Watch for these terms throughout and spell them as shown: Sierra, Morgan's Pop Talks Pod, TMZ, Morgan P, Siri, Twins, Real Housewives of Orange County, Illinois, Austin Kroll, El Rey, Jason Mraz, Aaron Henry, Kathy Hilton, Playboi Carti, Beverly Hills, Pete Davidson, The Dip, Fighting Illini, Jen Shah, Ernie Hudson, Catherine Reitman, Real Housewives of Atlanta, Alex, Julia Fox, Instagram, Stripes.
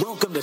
Welcome to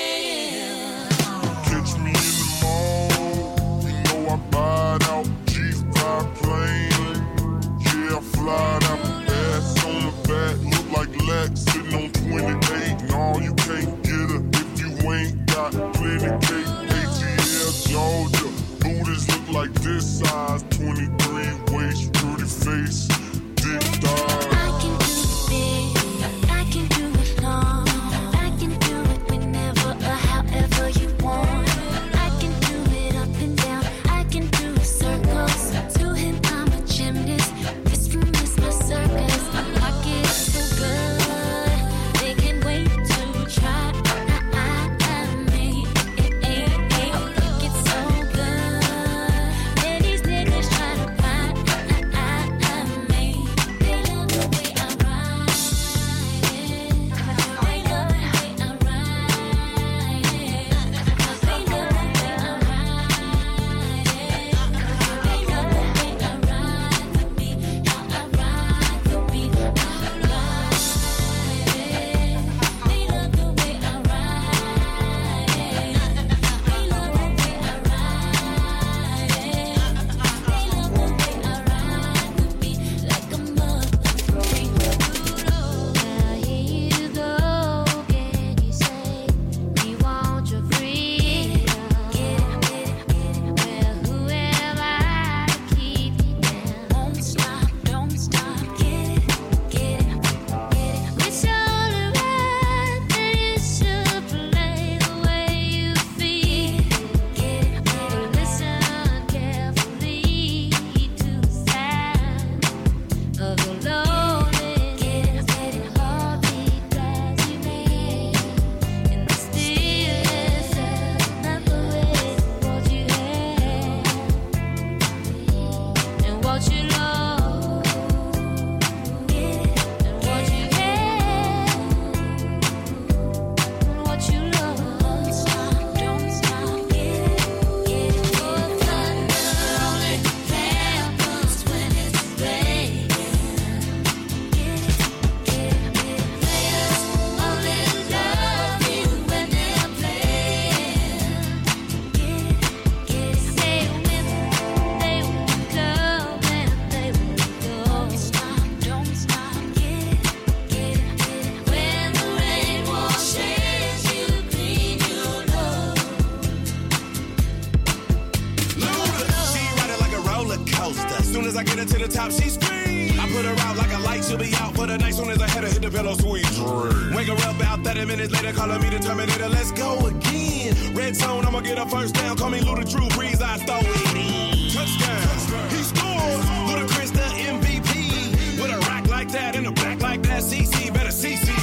7 minutes later, calling me the Terminator. Let's go again. Red zone, I'ma get a first down. Call me Luda Drew Brees. I throw it in. Touchdown. He scores. Luda Chris, the MVP. With a rack like that and a back like that, CC better CC.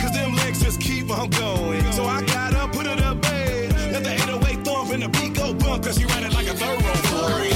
Cause them legs just keep on going. So I gotta put it up, babe. Let the 808 thump and the beat go bump. Cause she ran it like a thoroughbred.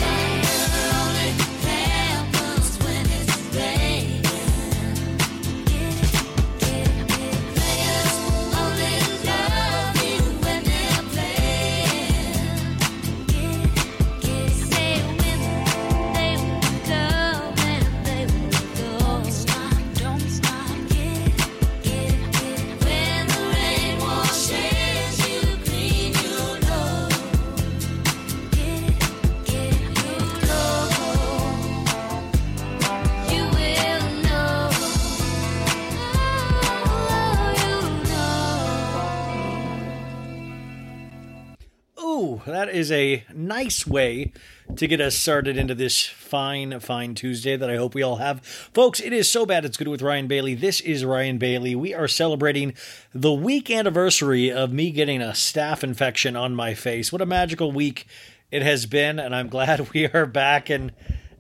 That is a nice way to get us started into this fine Tuesday that I hope we all have. Folks, it is so bad it's good with Ryan Bailey. This is Ryan Bailey. We are celebrating the week anniversary of me getting a staph infection on my face. What a magical week it has been, and I'm glad we are back and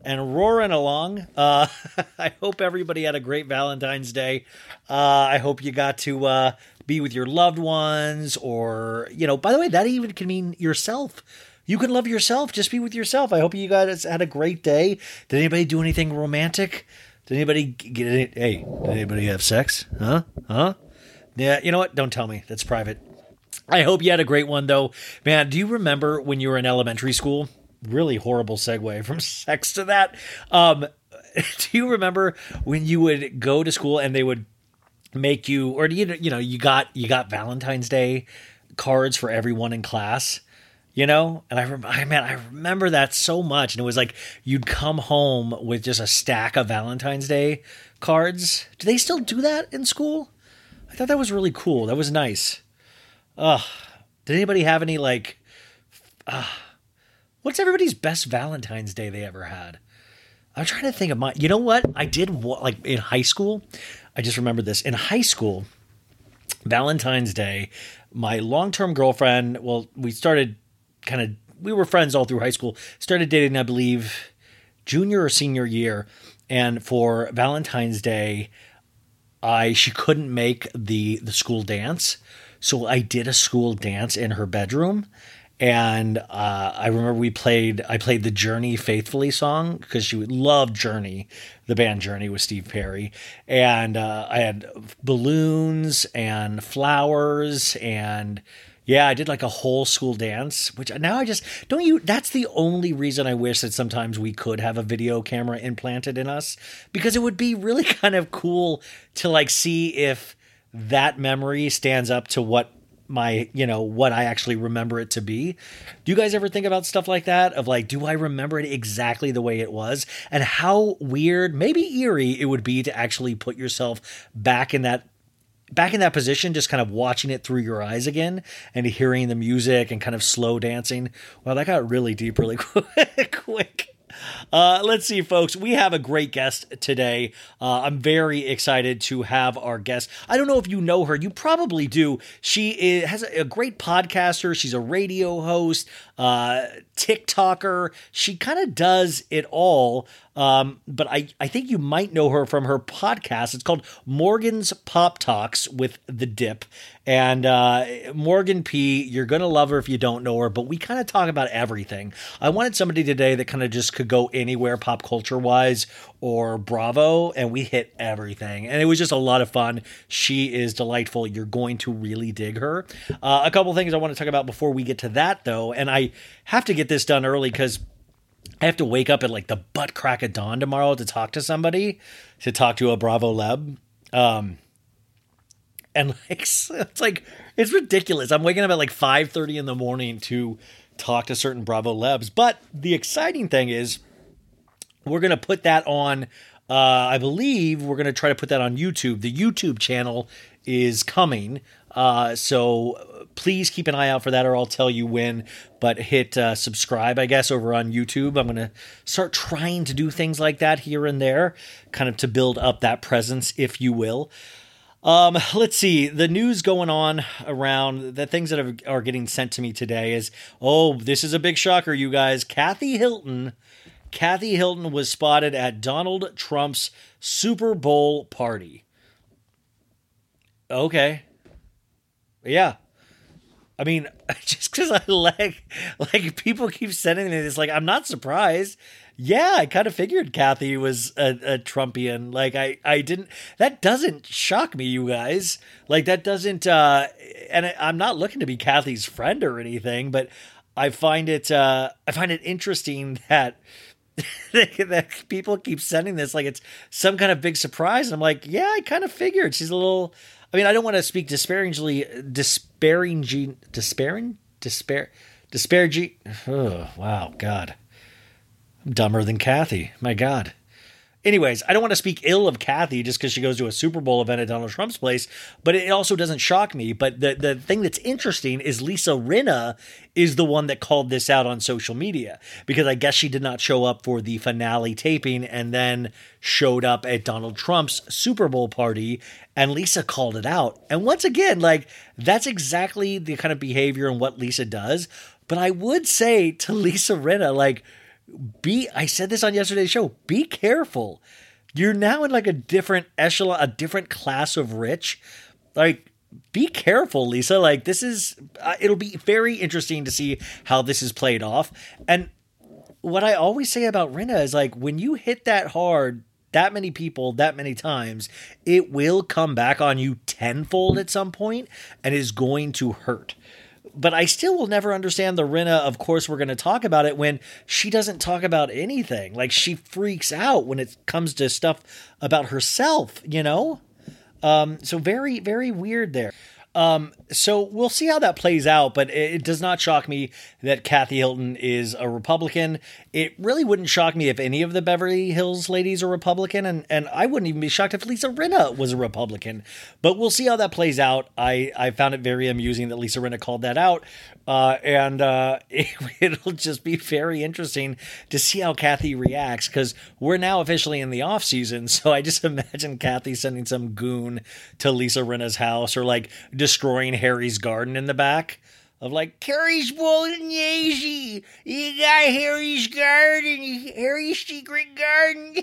roaring along. I hope everybody had a great Valentine's Day. I hope you got to be with your loved ones, or, you know, by the way, that even can mean yourself. You can love yourself. Just be with yourself. I hope you guys had a great day. Did anybody do anything romantic? Did anybody get it? Hey, did anybody have sex? Huh? Yeah. You know what? Don't tell me. That's private. I hope you had a great one though, man. Do you remember when you were in elementary school? Really horrible segue from sex to that. Do you remember when you would go to school and they would make you, or you know, you got Valentine's Day cards for everyone in class, you know? And I remember that so much. And it was like, you'd come home with just a stack of Valentine's Day cards. Do they still do that in school? I thought that was really cool. That was nice. Did anybody have any, like, what's everybody's best Valentine's Day they ever had? I'm trying to think of mine. You know what? I did, like, in high school, I just remembered this. In high school, Valentine's Day, my long-term girlfriend, well, we were friends all through high school, started dating, I believe, junior or senior year. And for Valentine's Day, she couldn't make the school dance. So I did a school dance in her bedroom. And I remember I played the Journey Faithfully song because she would love Journey, the band Journey with Steve Perry. And I had balloons and flowers and, yeah, I did like a whole school dance, which now that's the only reason I wish that sometimes we could have a video camera implanted in us, because it would be really kind of cool to, like, see if that memory stands up to what I actually remember it to be. Do you guys ever think about stuff like that? Of like, do I remember it exactly the way it was? And how weird, maybe eerie, it would be to actually put yourself back in that position, just kind of watching it through your eyes again and hearing the music and kind of slow dancing. Wow, that got really deep really quick. Let's see, folks. We have a great guest today. I'm very excited to have our guest. I don't know if you know her. You probably do. She has a great podcaster. She's a radio host, TikToker. She kind of does it all. But I think you might know her from her podcast. It's called Morgan's Pop Talks with The Dip. And Morgan P., you're going to love her if you don't know her, but we kind of talk about everything. I wanted somebody today that kind of just could go anywhere pop culture-wise or Bravo, and we hit everything. And it was just a lot of fun. She is delightful. You're going to really dig her. A couple things I want to talk about before we get to that, though, and I have to get this done early because I have to wake up at like the butt crack of dawn tomorrow to talk to somebody, to talk to a Bravo Leb. And like, it's like, it's ridiculous. I'm waking up at like 5:30 in the morning to talk to certain Bravo Lebs. But the exciting thing is we're going to put that on, I believe we're going to try to put that on YouTube. The YouTube channel is coming. So please keep an eye out for that, or I'll tell you when, but hit subscribe, I guess, over on YouTube. I'm going to start trying to do things like that here and there, kind of to build up that presence, if you will. Let's see. The news going on around the things that are getting sent to me today is, oh, this is a big shocker, you guys. Kathy Hilton was spotted at Donald Trump's Super Bowl party. Okay. Yeah. I mean, just because I like people keep sending me this, like, I'm not surprised. Yeah, I kind of figured Kathy was a Trumpian. Like, I didn't, that doesn't shock me, you guys. Like, that doesn't, and I'm not looking to be Kathy's friend or anything, but I find it interesting that people keep sending this like it's some kind of big surprise. And I'm like, yeah, I kind of figured. She's a little, I mean, I don't want to speak disparagingly. Oh, wow. God. I'm dumber than Kathy. My God. Anyways, I don't want to speak ill of Kathy just because she goes to a Super Bowl event at Donald Trump's place, but it also doesn't shock me. But the thing that's interesting is Lisa Rinna is the one that called this out on social media, because I guess she did not show up for the finale taping and then showed up at Donald Trump's Super Bowl party, and Lisa called it out. And once again, like, that's exactly the kind of behavior and what Lisa does. But I would say to Lisa Rinna, like, I said this on yesterday's show, be careful. You're now in like a different echelon, a different class of rich. Like, be careful, Lisa. Like, this is, it'll be very interesting to see how this is played off. And what I always say about Rinna is, like, when you hit that hard, that many people, that many times, it will come back on you tenfold at some point and is going to hurt. But I still will never understand the Rinna, of course, we're going to talk about it, when she doesn't talk about anything. Like, she freaks out when it comes to stuff about herself, you know? So very, very weird there. So we'll see how that plays out, but it does not shock me that Kathy Hilton is a Republican. It really wouldn't shock me if any of the Beverly Hills ladies are Republican, and I wouldn't even be shocked if Lisa Rinna was a Republican, but we'll see how that plays out. I found it very amusing that Lisa Rinna called that out. It'll just be very interesting to see how Kathy reacts, because we're now officially in the off season. So I just imagine Kathy sending some goon to Lisa Rinna's house, or like destroying Harry's garden in the back of like, Carrie's Bolognese. You got Harry's garden, Harry's secret garden.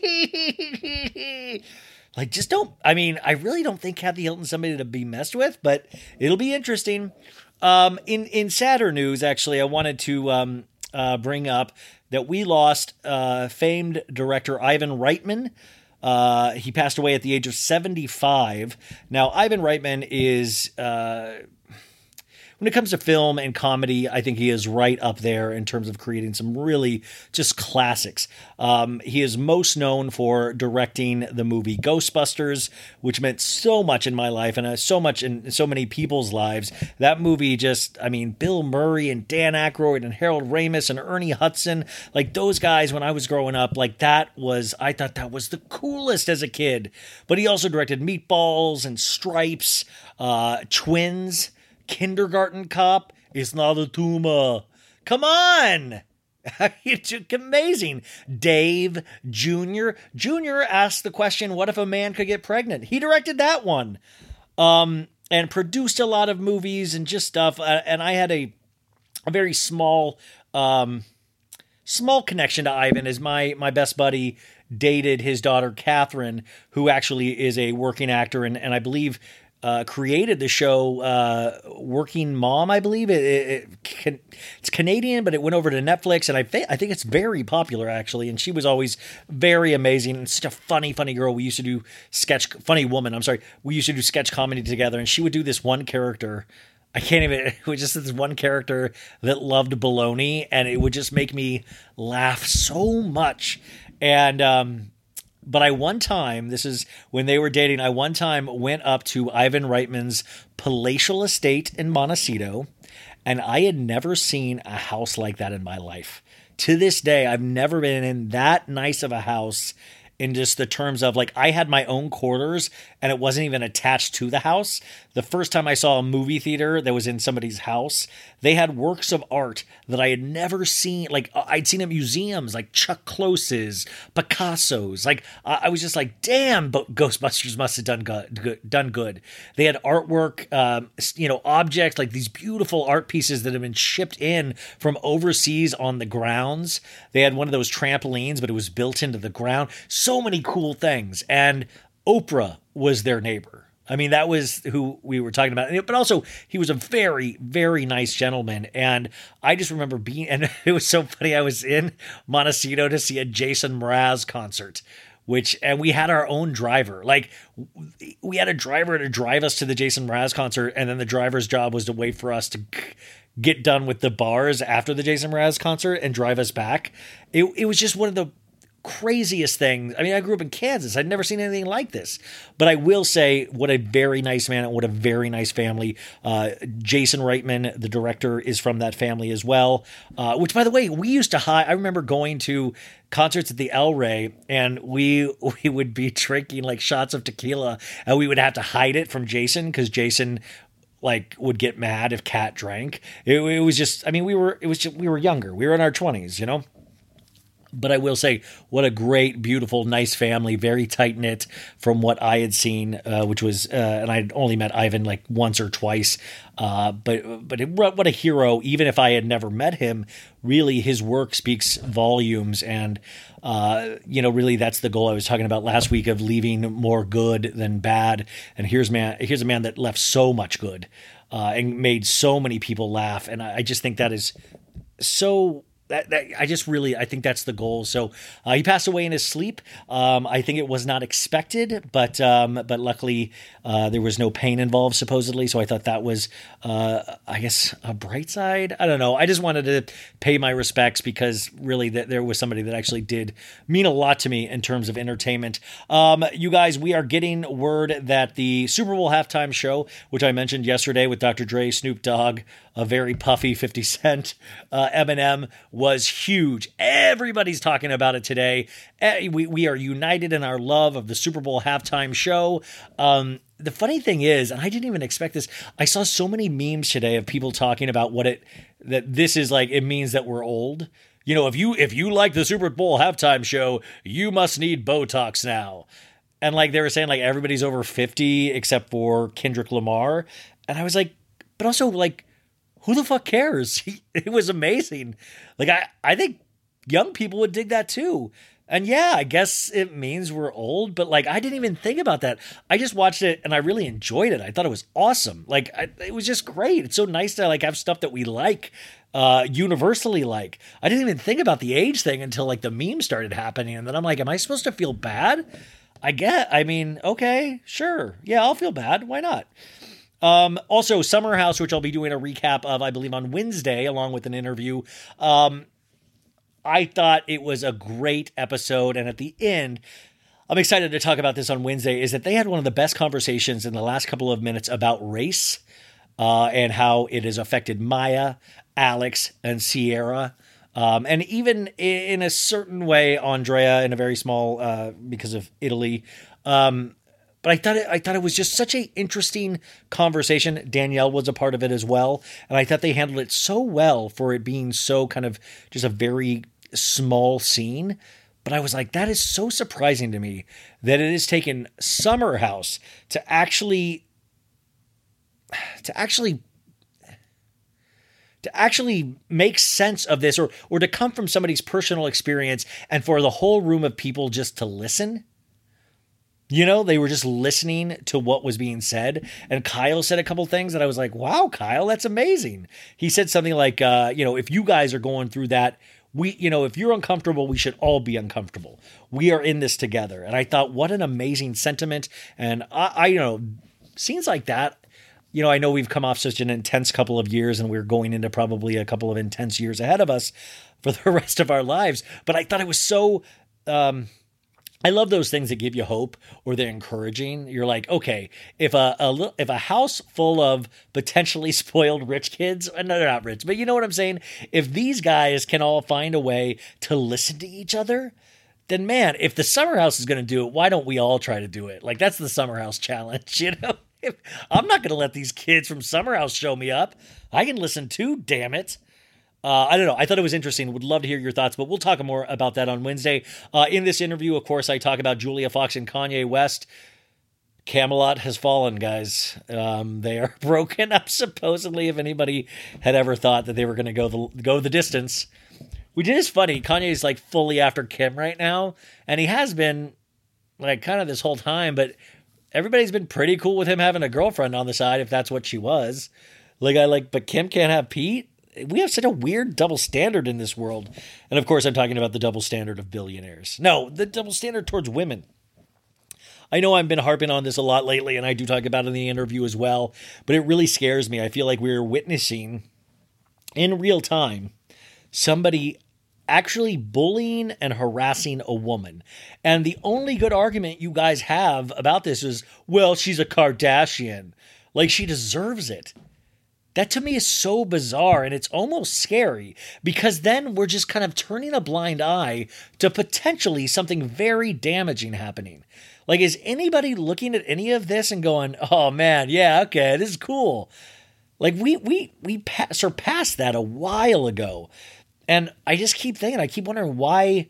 Like, just don't, I mean, I really don't think Kathy Hilton's somebody to be messed with, but it'll be interesting. In sadder news, actually, I wanted to bring up that we lost famed director Ivan Reitman. He passed away at the age of 75. Now, Ivan Reitman is, when it comes to film and comedy, I think he is right up there in terms of creating some really just classics. He is most known for directing the movie Ghostbusters, which meant so much in my life and so much in so many people's lives. That movie just, I mean, Bill Murray and Dan Aykroyd and Harold Ramis and Ernie Hudson, like those guys when I was growing up, like I thought that was the coolest as a kid. But he also directed Meatballs and Stripes, Twins, Kindergarten Cop, It's Not a Tumor. Come on. It's amazing. Dave Jr. Jr. asked the question, what if a man could get pregnant? He directed that one, and produced a lot of movies and just stuff. And I had a very small connection to Ivan, as my best buddy dated his daughter, Catherine, who actually is a working actor. And I believe, created the show Working Mom, I believe. It's Canadian, but it went over to Netflix, and I think it's very popular, actually, and she was always very amazing and such a funny girl. Funny woman, I'm sorry. We used to do sketch comedy together, and she would do this one character. It was just this one character that loved baloney, and it would just make me laugh so much. And, but I one time went up to Ivan Reitman's palatial estate in Montecito, and I had never seen a house like that in my life. To this day, I've never been in that nice of a house, in just the terms of, like, I had my own quarters and it wasn't even attached to the house. The first time I saw a movie theater that was in somebody's house, they had works of art that I had never seen. Like, I'd seen at museums, like Chuck Close's, Picasso's. Like, I was just like, damn, but Ghostbusters must have done good. They had artwork, objects, like these beautiful art pieces that have been shipped in from overseas on the grounds. They had one of those trampolines, but it was built into the ground. So many cool things. And Oprah was their neighbor. I mean, that was who we were talking about. But also, he was a very, very nice gentleman. And I just remember and it was so funny. I was in Montecito to see a Jason Mraz concert, and we had our own driver. Like, we had a driver to drive us to the Jason Mraz concert. And then the driver's job was to wait for us to get done with the bars after the Jason Mraz concert and drive us back. It was just one of the craziest things. I mean, I grew up in Kansas. I'd never seen anything like this. But I will say, what a very nice man and what a very nice family. Jason Reitman, the director, is from that family as well. Which, by the way, we used to I remember going to concerts at the El Rey, and we would be drinking like shots of tequila, and we would have to hide it from Jason because Jason would get mad if Kat drank. It was just. I mean, we were younger. We were in our 20s, you know. But I will say, what a great, beautiful, nice family, very tight-knit from what I had seen, which was and I had only met Ivan once or twice. But what a hero, even if I had never met him, really his work speaks volumes. And, really that's the goal I was talking about last week of leaving more good than bad. And here's a man that left so much good and made so many people laugh. And I just think that is so... I think that's the goal. So he passed away in his sleep. I think it was not expected, but luckily there was no pain involved, supposedly. So I thought that was, a bright side. I don't know. I just wanted to pay my respects because really there was somebody that actually did mean a lot to me in terms of entertainment. You guys, we are getting word that the Super Bowl halftime show, which I mentioned yesterday with Dr. Dre, Snoop Dogg, a very puffy 50 Cent, Eminem, was huge. Everybody's talking about it today. We are united in our love of the Super Bowl halftime show. The funny thing is, and I didn't even expect this, I saw so many memes today of people talking about that this is it means that we're old. You know, if you like the Super Bowl halftime show, you must need Botox now. And they were saying everybody's over 50 except for Kendrick Lamar. And I was but also who the fuck cares? It was amazing. I think young people would dig that too. And yeah, I guess it means we're old, but I didn't even think about that. I just watched it and I really enjoyed it. I thought it was awesome. It was just great. It's so nice to have stuff that we universally like. I didn't even think about the age thing until the meme started happening. And then I'm am I supposed to feel bad? Okay, sure. Yeah, I'll feel bad. Why not? Also, Summer House, which I'll be doing a recap of, I believe, on Wednesday, along with an interview. I thought it was a great episode. And at the end, I'm excited to talk about this on Wednesday, is that they had one of the best conversations in the last couple of minutes about race and how it has affected Maya, Alex, and Sierra. And even in a certain way, Andrea, in a very small because of Italy. But I thought it was just such an interesting conversation. Danielle was a part of it as well. And I thought they handled it so well for it being so kind of just a very small scene. But I was that is so surprising to me that it has taken Summer House to actually make sense of this or to come from somebody's personal experience and for the whole room of people just to listen. You know, they were just listening to what was being said. And Kyle said a couple things that I was wow, Kyle, that's amazing. He said something if you guys are going through that, if you're uncomfortable, we should all be uncomfortable. We are in this together. And I thought, what an amazing sentiment. And I scenes like that, I know we've come off such an intense couple of years and we're going into probably a couple of intense years ahead of us for the rest of our lives. But I thought it was so, I love those things that give you hope or they're encouraging. You're okay, if a house full of potentially spoiled rich kids, no, they're not rich, but you know what I'm saying? If these guys can all find a way to listen to each other, then man, if the Summer House is going to do it, why don't we all try to do it? That's the Summer House challenge, I'm not going to let these kids from Summer House show me up. I can listen too, damn it. I don't know. I thought it was interesting. Would love to hear your thoughts, but we'll talk more about that on Wednesday. In this interview, of course, I talk about Julia Fox and Kanye West. Camelot has fallen, guys. They are broken up, supposedly, if anybody had ever thought that they were going to go the distance. Which is funny. Kanye's like fully after Kim right now, and he has been like kind of this whole time, but everybody's been pretty cool with him having a girlfriend on the side, if that's what she was. But Kim can't have Pete? We have such a weird double standard in this world. And of course, I'm talking about the double standard of billionaires. No, the double standard towards women. I know I've been harping on this a lot lately, and I do talk about it in the interview as well, but it really scares me. I feel like we're witnessing in real time somebody actually bullying and harassing a woman. And the only good argument you guys have about this is, well, she's a Kardashian. Like, she deserves it. That to me is so bizarre, and it's almost scary, because then we're just kind of turning a blind eye to potentially something very damaging happening. Like, is anybody looking at any of this and going, oh man, yeah, okay, this is cool. Like, we surpassed that a while ago. And I just keep thinking, I keep wondering why,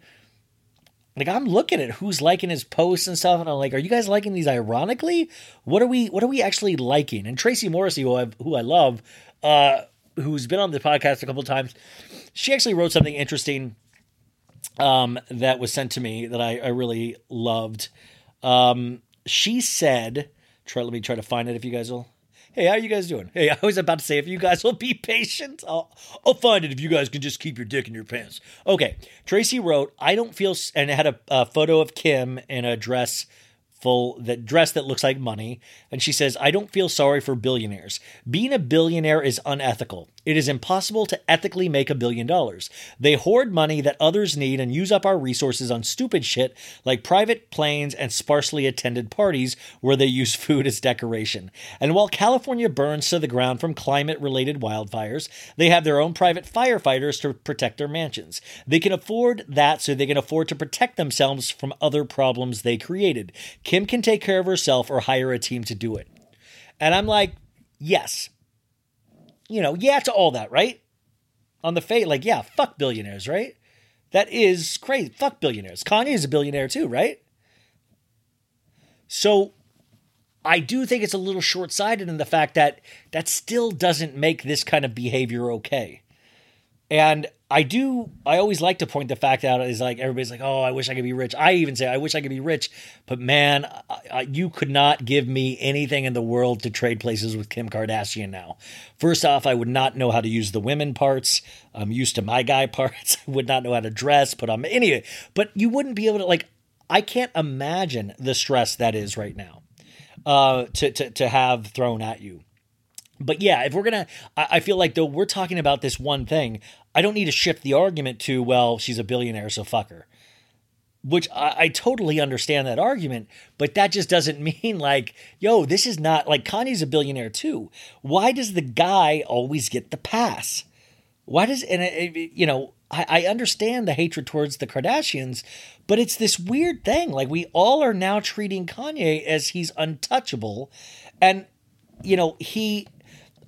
like, I'm looking at who's liking his posts and stuff, and I'm like, are you guys liking these ironically? What are we actually liking? And Tracy Morrissey, who I love, who's been on the podcast a couple of times, she actually wrote something interesting that was sent to me that I really loved. She said, let me try to find it if you guys will. Hey, how are you guys doing? Hey, I was about to say, if you guys will be patient, I'll find it if you guys can just keep your dick in your pants. Okay, Tracy wrote, I don't feel, and it had a photo of Kim in a dress that looks like money. And she says, I don't feel sorry for billionaires. Being a billionaire is unethical. It is impossible to ethically make $1 billion. They hoard money that others need and use up our resources on stupid shit like private planes and sparsely attended parties where they use food as decoration. And while California burns to the ground from climate-related wildfires, they have their own private firefighters to protect their mansions. They can afford that so they can afford to protect themselves from other problems they created. Kim can take care of herself or hire a team to do it. And I'm like, yes. You know, yeah, to all that, right? On the face, like, yeah, fuck billionaires, right? That is crazy. Fuck billionaires. Kanye is a billionaire too, right? So I do think it's a little short-sighted in the fact that that still doesn't make this kind of behavior okay. And I always like to point the fact out is like, everybody's like, oh, I wish I could be rich. I even say, I wish I could be rich. But man, you could not give me anything in the world to trade places with Kim Kardashian now. First off, I would not know how to use the women parts. I'm used to my guy parts. I would not know how to dress, put on anything. But you wouldn't be able to, like, I can't imagine the stress that is right now to have thrown at you. But yeah, if we're going to, I feel like though we're talking about this one thing, I don't need to shift the argument to, well, she's a billionaire, so fuck her, which I totally understand that argument, but that just doesn't mean like, yo, this is not like Kanye's a billionaire too. Why does the guy always get the pass? I understand the hatred towards the Kardashians, but it's this weird thing. Like, we all are now treating Kanye as he's untouchable. And, you know,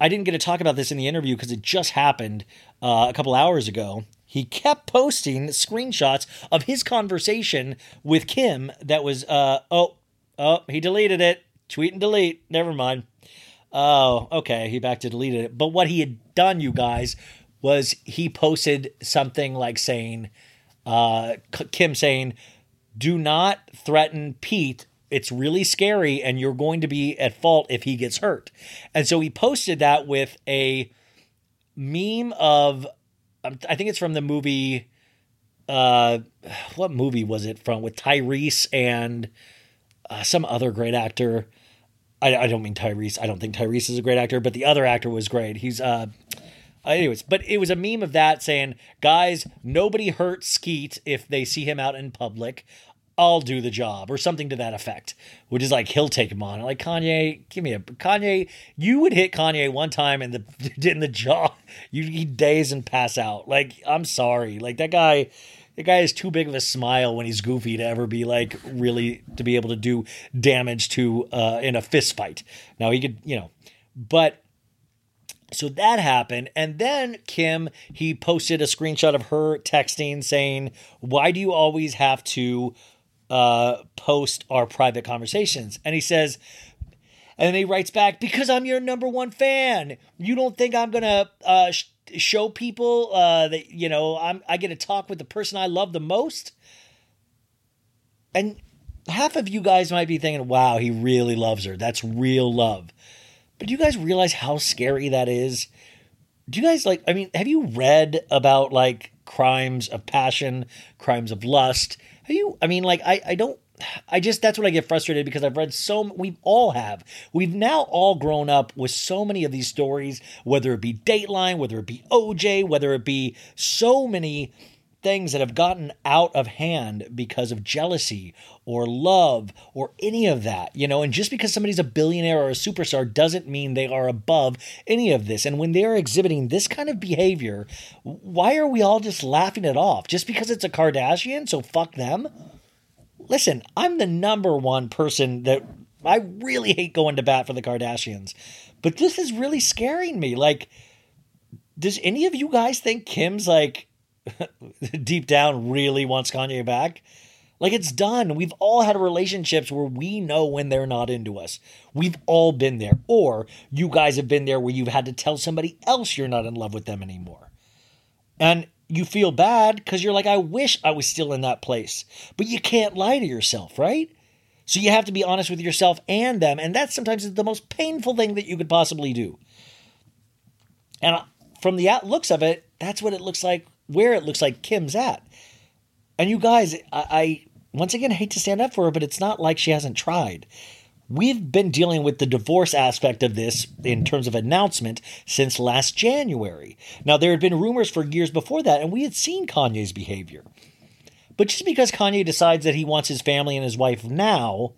I didn't get to talk about this in the interview because it just happened a couple hours ago. He kept posting screenshots of his conversation with Kim that was, he deleted it. Tweet and delete. Never mind. Oh, okay. He back to deleted it. But what he had done, you guys, was he posted something like saying, Kim saying, do not threaten Pete. It's really scary, and you're going to be at fault if he gets hurt. And so he posted that with a meme of, I think it's from the movie, what movie was it from? With Tyrese and some other great actor. I don't mean Tyrese. I don't think Tyrese is a great actor, but the other actor was great. He's, anyways, but it was a meme of that saying, guys, nobody hurt Skeet if they see him out in public. I'll do the job, or something to that effect, which is like, he'll take him on. Like, Kanye, Kanye, you would hit Kanye one time in the jaw, you'd daze and pass out. Like, I'm sorry. Like, that guy, The guy has too big of a smile when he's goofy to ever be like really to be able to do damage to in a fist fight. Now he could, you know, but so that happened. And then Kim, he posted a screenshot of her texting saying, why do you always have to post our private conversations? And he says, and he writes back, because I'm your number one fan. You don't think I'm going to show people that, you know, I get to talk with the person I love the most? And half of you guys might be thinking, wow, he really loves her. That's real love. But do you guys realize how scary that is? Do you guys like, I mean, have you read about like crimes of passion, crimes of lust? Have you, I mean, like, I just, that's when I get frustrated because I've read we all have. We've now all grown up with so many of these stories, whether it be Dateline, whether it be OJ, whether it be so many things that have gotten out of hand because of jealousy or love or any of that, you know, and just because somebody's a billionaire or a superstar doesn't mean they are above any of this. And when they're exhibiting this kind of behavior, why are we all just laughing it off? Just because it's a Kardashian, so fuck them? Listen, I'm the number one person that I really hate going to bat for the Kardashians, but this is really scaring me. Like, does any of you guys think Kim's like, deep down really wants Kanye back? Like, it's done. We've all had relationships where we know when they're not into us. We've all been there. Or you guys have been there where you've had to tell somebody else you're not in love with them anymore. And you feel bad because you're like, I wish I was still in that place. But you can't lie to yourself, right? So you have to be honest with yourself and them. And that sometimes is the most painful thing that you could possibly do. And from the looks of it, that's what it looks like. Where it looks like Kim's at. And you guys, I once again hate to stand up for her, but it's not like she hasn't tried. We've been dealing with the divorce aspect of this in terms of announcement since last January. Now, there had been rumors for years before that, and we had seen Kanye's behavior. But just because Kanye decides that he wants his family and his wife now,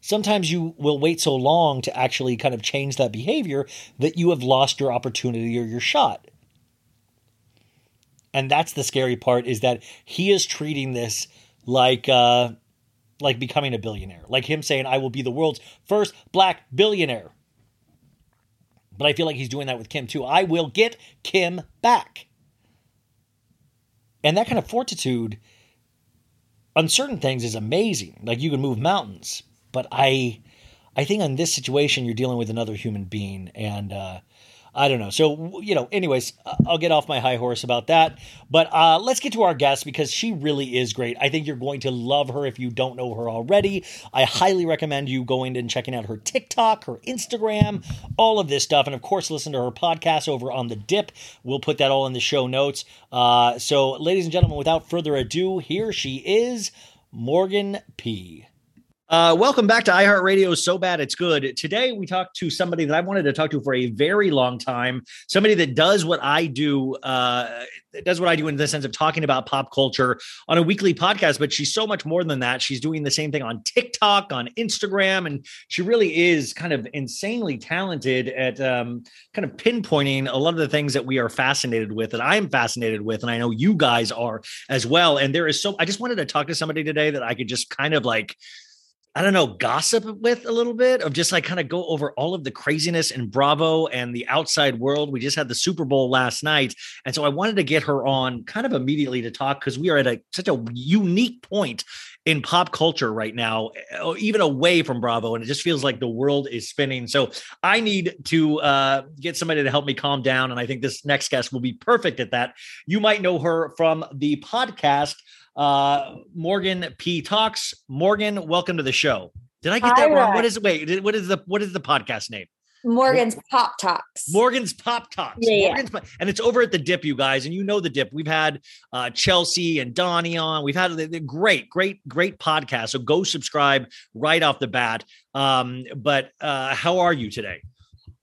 sometimes you will wait so long to actually kind of change that behavior that you have lost your opportunity or your shot. And that's the scary part, is that he is treating this like becoming a billionaire. Like him saying, I will be the world's first black billionaire. But I feel like he's doing that with Kim too. I will get Kim back. And that kind of fortitude on certain things is amazing. Like you can move mountains. But I think in this situation, you're dealing with another human being, and I don't know. So, you know, anyways, I'll get off my high horse about that. But let's get to our guest, because she really is great. I think you're going to love her if you don't know her already. I highly recommend you going and checking out her TikTok, her Instagram, all of this stuff. And, of course, listen to her podcast over on The Dip. We'll put that all in the show notes. So, ladies and gentlemen, without further ado, here she is, Morgan P. Welcome back to iHeartRadio's So Bad It's Good. Today, we talked to somebody that I wanted to talk to for a very long time, somebody that does what I do, in the sense of talking about pop culture on a weekly podcast, but she's so much more than that. She's doing the same thing on TikTok, on Instagram, and she really is kind of insanely talented at kind of pinpointing a lot of the things that we are fascinated with, that I'm fascinated with, and I know you guys are as well. And there is I just wanted to talk to somebody today that I could just kind of like, I don't know, gossip with a little bit of, just like kind of go over all of the craziness in Bravo and the outside world. We just had the Super Bowl last night. And so I wanted to get her on kind of immediately to talk, because we are at such a unique point in pop culture right now, even away from Bravo. And it just feels like the world is spinning. So I need to get somebody to help me calm down. And I think this next guest will be perfect at that. You might know her from the podcast, Morgan P Talks. Morgan, welcome to the show. Did I get that wrong? What is the podcast name? Morgan's Pop Talks. Morgan's Pop Talks. Yeah. And it's over at The Dip, you guys. And you know The Dip. We've had Chelsea and Donnie on. We've had the great podcast. So go subscribe right off the bat. But how are you today?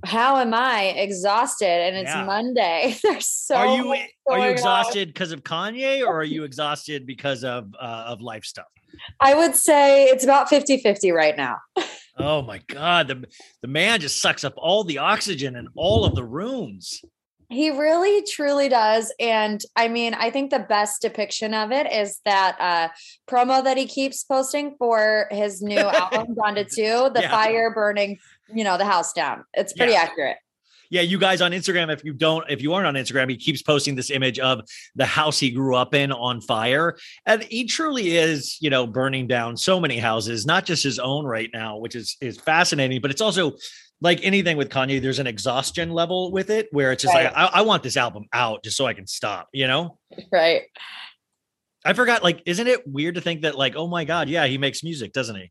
How am I? Exhausted, and it's Monday. There's so Are you exhausted because of Kanye, or are you exhausted because of life stuff? I would say it's about 50-50 right now. Oh my God. The man just sucks up all the oxygen in all of the rooms. He really, truly does. And I mean, I think the best depiction of it is that promo that he keeps posting for his new album, Donda 2, the fire burning, you know, the house down. It's pretty accurate. Yeah. You guys on Instagram, if you aren't on Instagram, he keeps posting this image of the house he grew up in on fire. And he truly is, you know, burning down so many houses, not just his own right now, which is fascinating, but it's also like anything with Kanye, there's an exhaustion level with it where it's just like, I want this album out just so I can stop, you know? Right. I forgot, like, isn't it weird to think that like, oh my God, yeah, he makes music, doesn't he?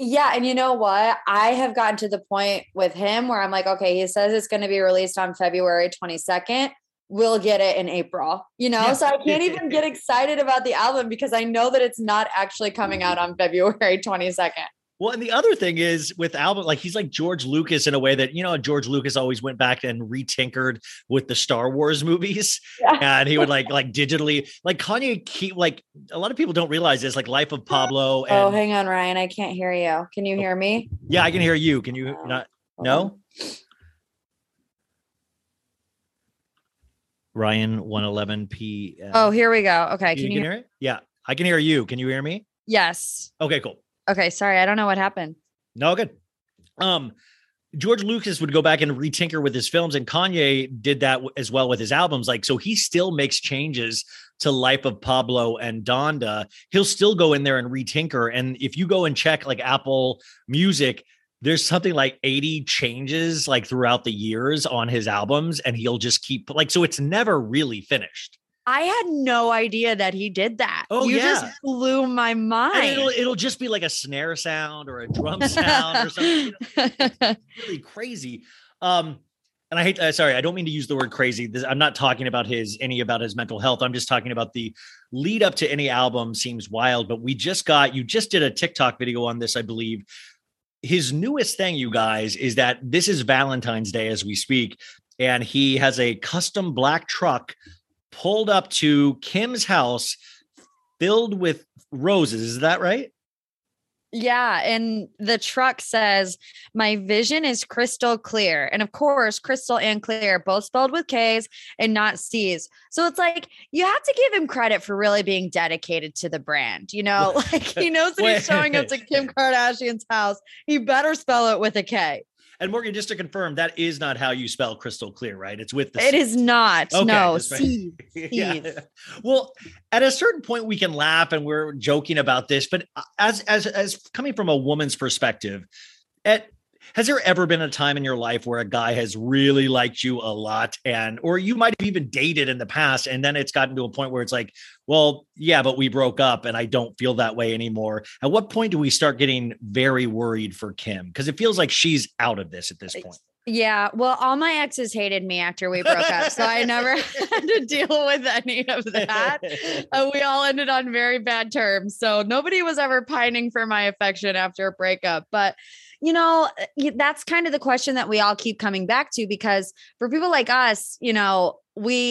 Yeah. And you know what? I have gotten to the point with him where I'm like, okay, he says it's going to be released on February 22nd. We'll get it in April, you know? So I can't even get excited about the album because I know that it's not actually coming out on February 22nd. Well, and the other thing is with album, like he's like George Lucas in a way that, you know, George Lucas always went back and retinkered with the Star Wars movies. Yeah. And he would like digitally, like Kanye keep, like a lot of people don't realize this, like Life of Pablo. And, oh, hang on, Ryan. I can't hear you. Can you hear me? Yeah, I can hear you. Can you not? No? Ryan 111 PM. Oh, here we go. Okay. Can you hear it? Yeah, I can hear you. Can you hear me? Yes. Okay, cool. Okay. Sorry. I don't know what happened. No, good. George Lucas would go back and retinker with his films, and Kanye did that as well with his albums. Like, so he still makes changes to Life of Pablo and Donda. He'll still go in there and retinker. And if you go and check like Apple Music, there's something like 80 changes like throughout the years on his albums. And he'll just keep like, so it's never really finished. I had no idea that he did that. Oh, you just blew my mind. And it'll just be like a snare sound or a drum sound or something. You know, it's really crazy. And I hate, sorry, I don't mean to use the word crazy. I'm not talking about his mental health. I'm just talking about the lead up to any album seems wild, but you just did a TikTok video on this, I believe. His newest thing, you guys, is that this is Valentine's Day as we speak. And he has a custom black truck pulled up to Kim's house filled with roses. Is that right? Yeah. And the truck says, "My vision is crystal clear." And of course, crystal and clear, both spelled with K's and not C's. So it's like, you have to give him credit for really being dedicated to the brand. You know, like he knows that he's showing up to Kim Kardashian's house. He better spell it with a K. And Morgan, just to confirm, that is not how you spell crystal clear, right? It's with the C. It is not. Okay, no. C. Right. Yeah. Well, at a certain point we can laugh and we're joking about this, but as coming from a woman's perspective, has there ever been a time in your life where a guy has really liked you a lot or you might have even dated in the past and then it's gotten to a point where it's like, well, yeah, but we broke up and I don't feel that way anymore. At what point do we start getting very worried for Kim? Because it feels like she's out of this at this point. Yeah. Well, all my exes hated me after we broke up, so I never had to deal with any of that. We all ended on very bad terms. So nobody was ever pining for my affection after a breakup, but you know, that's kind of the question that we all keep coming back to, because for people like us, you know, I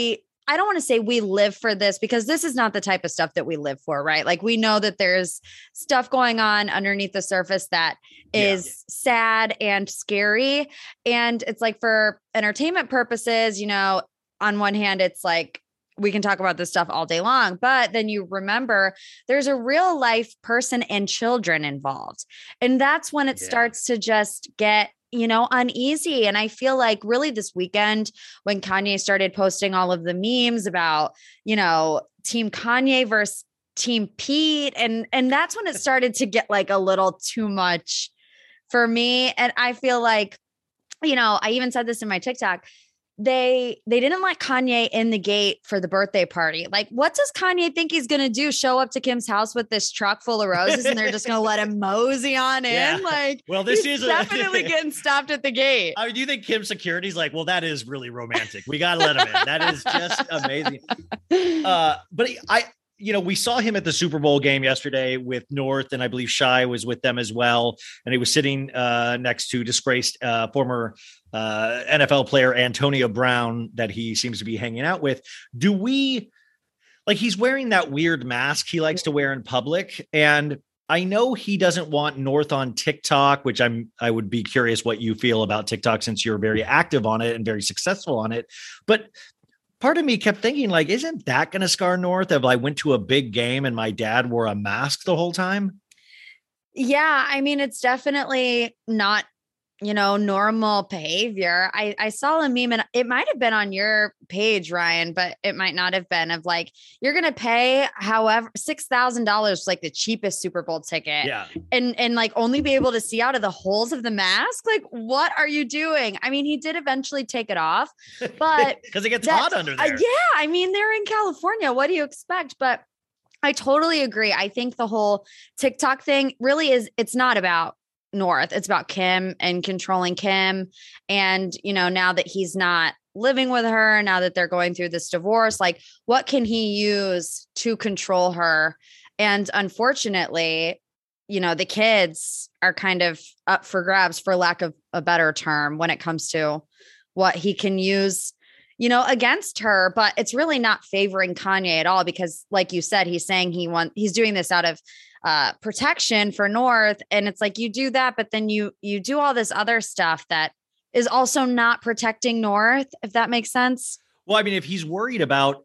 don't want to say we live for this because this is not the type of stuff that we live for, right? Like we know that there's stuff going on underneath the surface that is sad and scary. And it's like for entertainment purposes, you know, on one hand, it's like, we can talk about this stuff all day long, but then you remember there's a real life person and children involved. And that's when it starts to just get, you know, uneasy. And I feel like really this weekend when Kanye started posting all of the memes about, you know, Team Kanye versus Team Pete. And that's when it started to get like a little too much for me. And I feel like, you know, I even said this in my TikTok, they didn't let Kanye in the gate for the birthday party. Like, what does Kanye think he's going to do? Show up to Kim's house with this truck full of roses and they're just going to let him mosey on in? Yeah. Like, well, this is definitely getting stopped at the gate. I mean, do you think Kim's security's like, well, that is really romantic. We got to let him in. That is just amazing. But we saw him at the Super Bowl game yesterday with North, and I believe Shai was with them as well. And he was sitting next to disgraced former NFL player Antonio Brown that he seems to be hanging out with. He's wearing that weird mask he likes to wear in public. And I know he doesn't want North on TikTok, which I would be curious what you feel about TikTok since you're very active on it and very successful on it. But part of me kept thinking, like, isn't that going to scar North if I went to a big game and my dad wore a mask the whole time? Yeah. I mean, it's definitely not, you know, normal behavior. I saw a meme, and it might've been on your page, Ryan, but it might not have been, of like, you're going to pay however, $6,000, like the cheapest Super Bowl ticket, and like only be able to see out of the holes of the mask. Like, what are you doing? I mean, he did eventually take it off, but because it gets hot under there. Yeah. I mean, they're in California. What do you expect? But I totally agree. I think the whole TikTok thing really is, it's not about North. It's about Kim and controlling Kim. And, you know, now that he's not living with her, now that they're going through this divorce, like, what can he use to control her? And unfortunately, you know, the kids are kind of up for grabs, for lack of a better term, when it comes to what he can use, you know, against her. But it's really not favoring Kanye at all, because like you said, he's saying he's doing this out of protection for North. And it's like, you do that, but then you do all this other stuff that is also not protecting North, if that makes sense. Well, I mean, if he's worried about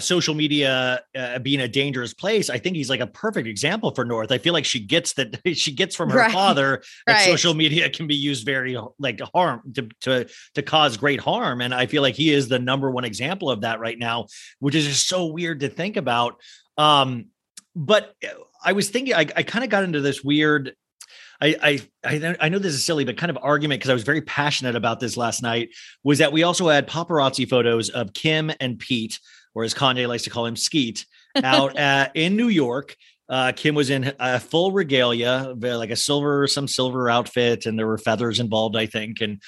social media being a dangerous place, I think he's like a perfect example for North. I feel like she gets from her father that social media can be used very like harm to cause great harm. And I feel like he is the number one example of that right now, which is just so weird to think about. But I was thinking, I kind of got into this weird, I know this is silly, but kind of argument, because I was very passionate about this last night, was that we also had paparazzi photos of Kim and Pete, or as Kanye likes to call him, Skeet, out in New York. Kim was in full regalia, like some silver outfit, and there were feathers involved, I think. And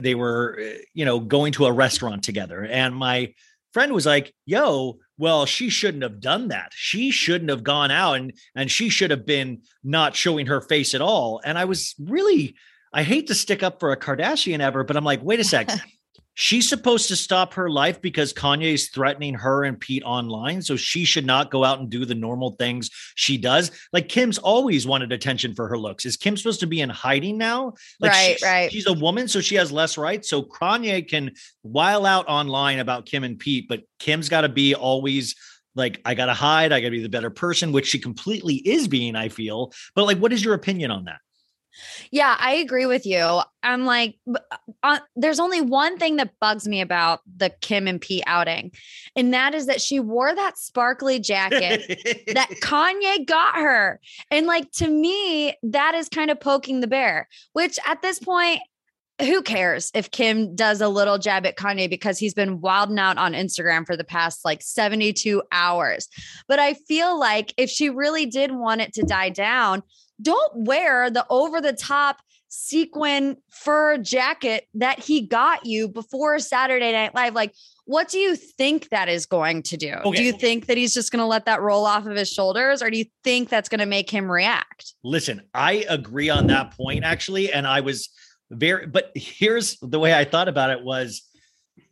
they were, you know, going to a restaurant together. And my friend was like, yo, well, she shouldn't have done that. She shouldn't have gone out, and she should have been not showing her face at all. And I was really, I hate to stick up for a Kardashian ever, but I'm like, wait a sec. She's supposed to stop her life because Kanye is threatening her and Pete online. So she should not go out and do the normal things she does. Like, Kim's always wanted attention for her looks. Is Kim supposed to be in hiding now? Like, she's a woman, so she has less rights. So Kanye can while out online about Kim and Pete, but Kim's got to be always like, I got to hide. I got to be the better person, which she completely is being, I feel. But like, what is your opinion on that? Yeah, I agree with you. I'm like, there's only one thing that bugs me about the Kim and Pete outing, and that is that she wore that sparkly jacket that Kanye got her. And like, to me, that is kind of poking the bear, which at this point, who cares if Kim does a little jab at Kanye, because he's been wilding out on Instagram for the past like 72 hours. But I feel like if she really did want it to die down, don't wear the over-the-top sequin fur jacket that he got you before Saturday Night Live. Like, what do you think that is going to do? Okay. Do you think that he's just going to let that roll off of his shoulders, or do you think that's going to make him react? Listen, I agree on that point, actually. And I was but here's the way I thought about it was,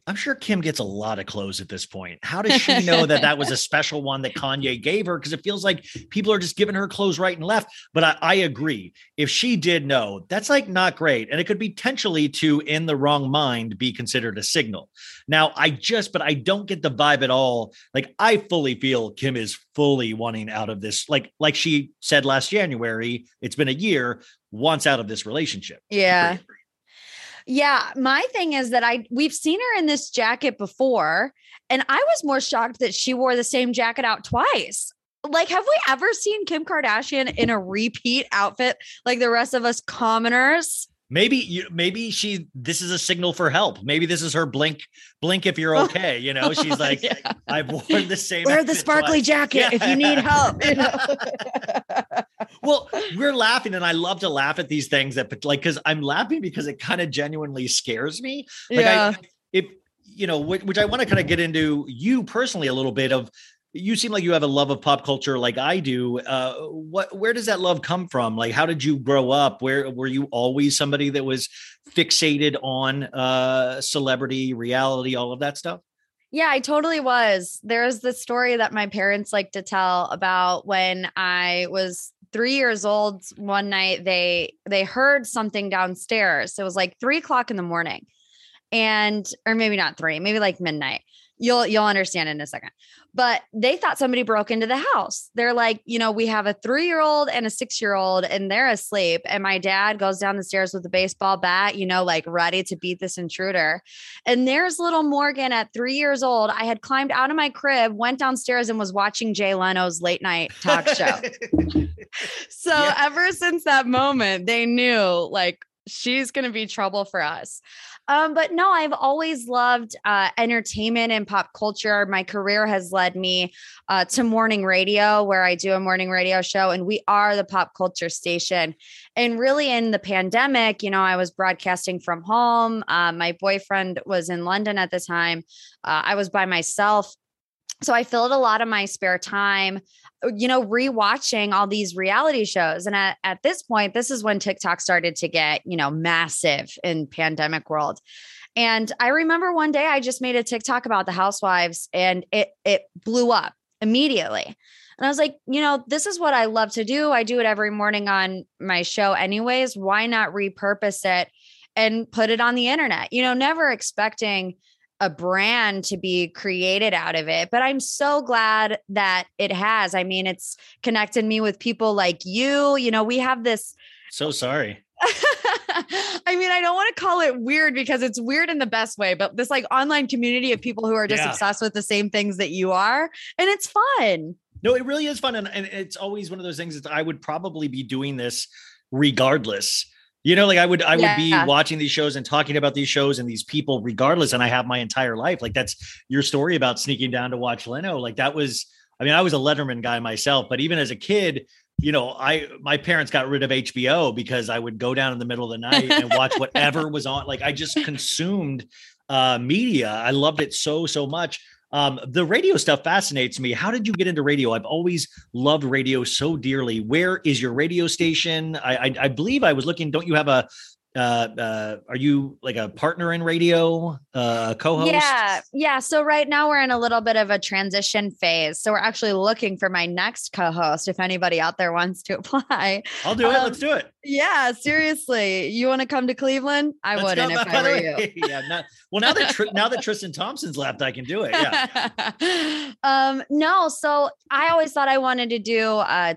I'm sure Kim gets a lot of clothes at this point. How does she know that that was a special one that Kanye gave her? Because it feels like people are just giving her clothes right and left. But I agree. If she did know, that's like not great. And it could potentially, to in the wrong mind, be considered a signal. Now, but I don't get the vibe at all. Like, I fully feel Kim is fully wanting out of this. Like she said last January, it's been a year, wants out of this relationship. Yeah. Yeah. My thing is that we've seen her in this jacket before, and I was more shocked that she wore the same jacket out twice. Like, have we ever seen Kim Kardashian in a repeat outfit like the rest of us commoners? This is a signal for help. Maybe this is her blink if you're okay. You know, she's like, yeah. I've worn the same. Wear the sparkly jacket if you need help. You know? Well, we're laughing, and I love to laugh at these things that like, cause I'm laughing because it kind of genuinely scares me. Like, yeah. You know, which I want to kind of get into you personally a little bit of. You seem like you have a love of pop culture like I do. Where does that love come from? Like, how did you grow up? Where were you always somebody that was fixated on celebrity, reality, all of that stuff? Yeah, I totally was. There's this story that my parents like to tell about when I was 3 years old. One night they heard something downstairs. It was like 3 o'clock in the morning, and or maybe not three, maybe like midnight. You'll understand in a second. But they thought somebody broke into the house. They're like, you know, we have a 3-year-old and a 6-year-old and they're asleep. And my dad goes down the stairs with a baseball bat, you know, like ready to beat this intruder. And there's little Morgan at 3 years old. I had climbed out of my crib, went downstairs and was watching Jay Leno's late night talk show. So yeah. Ever since that moment, they knew like, she's going to be trouble for us. But no, I've always loved entertainment and pop culture. My career has led me to morning radio, where I do a morning radio show, and we are the pop culture station. And really in the pandemic, you know, I was broadcasting from home. My boyfriend was in London at the time. I was by myself. So I filled a lot of my spare time, you know, rewatching all these reality shows. And at this point, this is when TikTok started to get, you know, massive in pandemic world. And I remember one day I just made a TikTok about the housewives and it blew up immediately. And I was like, you know, this is what I love to do. I do it every morning on my show anyways. Why not repurpose it and put it on the internet? You know, never expecting a brand to be created out of it. But I'm so glad that it has. I mean, it's connected me with people like you. You know, we have this. So sorry. I mean, I don't want to call it weird because it's weird in the best way, but this like online community of people who are just obsessed with the same things that you are. And it's fun. No, it really is fun. And it's always one of those things that I would probably be doing this regardless. You know, like I would be watching these shows and talking about these shows and these people regardless. And I have my entire life. Like that's your story about sneaking down to watch Leno. Like that was, I mean, I was a Letterman guy myself, but even as a kid, you know, my parents got rid of HBO because I would go down in the middle of the night and watch whatever was on. Like I just consumed media. I loved it so much. The radio stuff fascinates me. How did you get into radio? I've always loved radio so dearly. Where is your radio station? I believe I was looking. Don't you have a? Are you like a partner in radio, co-host? Yeah. So right now we're in a little bit of a transition phase. So we're actually looking for my next co-host. If anybody out there wants to apply, I'll do it. Let's do it. Yeah, seriously. You want to come to Cleveland? I wouldn't if I were you. Now that Tristan Thompson's left, I can do it. Yeah. No. So I always thought I wanted to do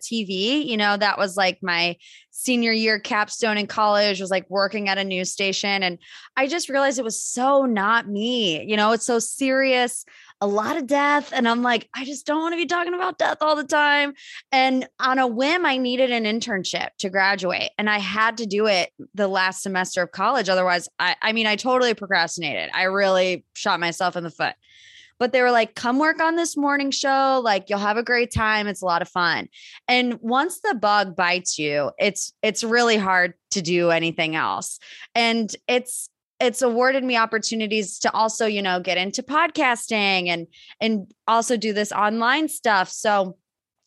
TV, you know, that was like my senior year capstone in college, was like working at a news station. And I just realized it was so not me, you know, it's so serious, a lot of death. And I'm like, I just don't want to be talking about death all the time. And on a whim, I needed an internship to graduate. And I had to do it the last semester of college. Otherwise, I mean, I totally procrastinated. I really shot myself in the foot. But they were like, come work on this morning show. Like, you'll have a great time. It's a lot of fun. And once the bug bites you, it's really hard to do anything else. And it's awarded me opportunities to also, you know, get into podcasting and also do this online stuff. So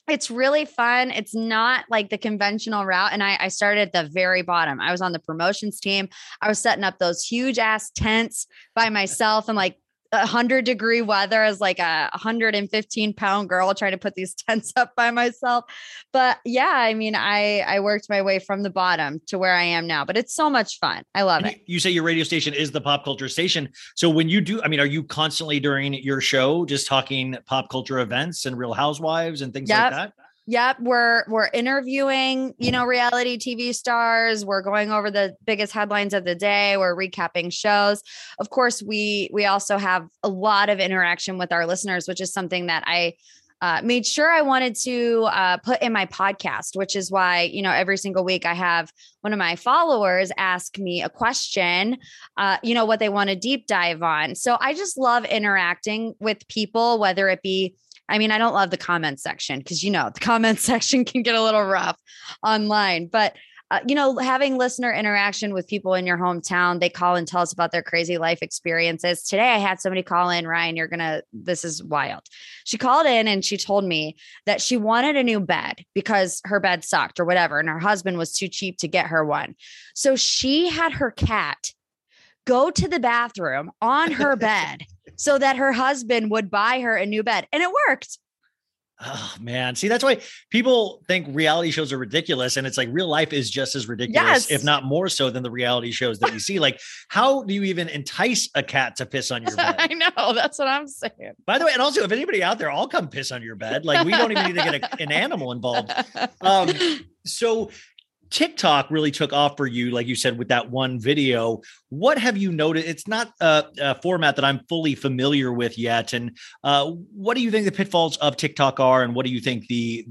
it's really fun. It's not like the conventional route. And I started at the very bottom. I was on the promotions team. I was setting up those huge ass tents by myself and like, 100-degree weather as like a 115-pound girl trying to put these tents up by myself. But yeah, I mean, I worked my way from the bottom to where I am now, but it's so much fun. I love it. You say your radio station is the pop culture station. So when you do, I mean, are you constantly during your show just talking pop culture events and Real Housewives and things like that? Yep. We're interviewing, you know, reality TV stars. We're going over the biggest headlines of the day. We're recapping shows. Of course, we also have a lot of interaction with our listeners, which is something that I made sure I wanted to put in my podcast, which is why, you know, every single week I have one of my followers ask me a question, you know, what they want to deep dive on. So I just love interacting with people, whether it be, I mean, I don't love the comment section because, you know, the comment section can get a little rough online, but, you know, having listener interaction with people in your hometown, they call and tell us about their crazy life experiences. Today, I had somebody call in, Ryan, this is wild. She called in and she told me that she wanted a new bed because her bed sucked or whatever. And her husband was too cheap to get her one. So she had her cat go to the bathroom on her bed so that her husband would buy her a new bed. And it worked. Oh, man. See, that's why people think reality shows are ridiculous. And it's like real life is just as ridiculous, yes, if not more so than the reality shows that you see. Like, how do you even entice a cat to piss on your bed? I know. That's what I'm saying. By the way, and also if anybody out there, I'll come piss on your bed. Like, we don't even need to get an animal involved. So TikTok really took off for you, like you said, with that one video. What have you noticed? It's not a format that I'm fully familiar with yet. And what do you think the pitfalls of TikTok are? And what do you think the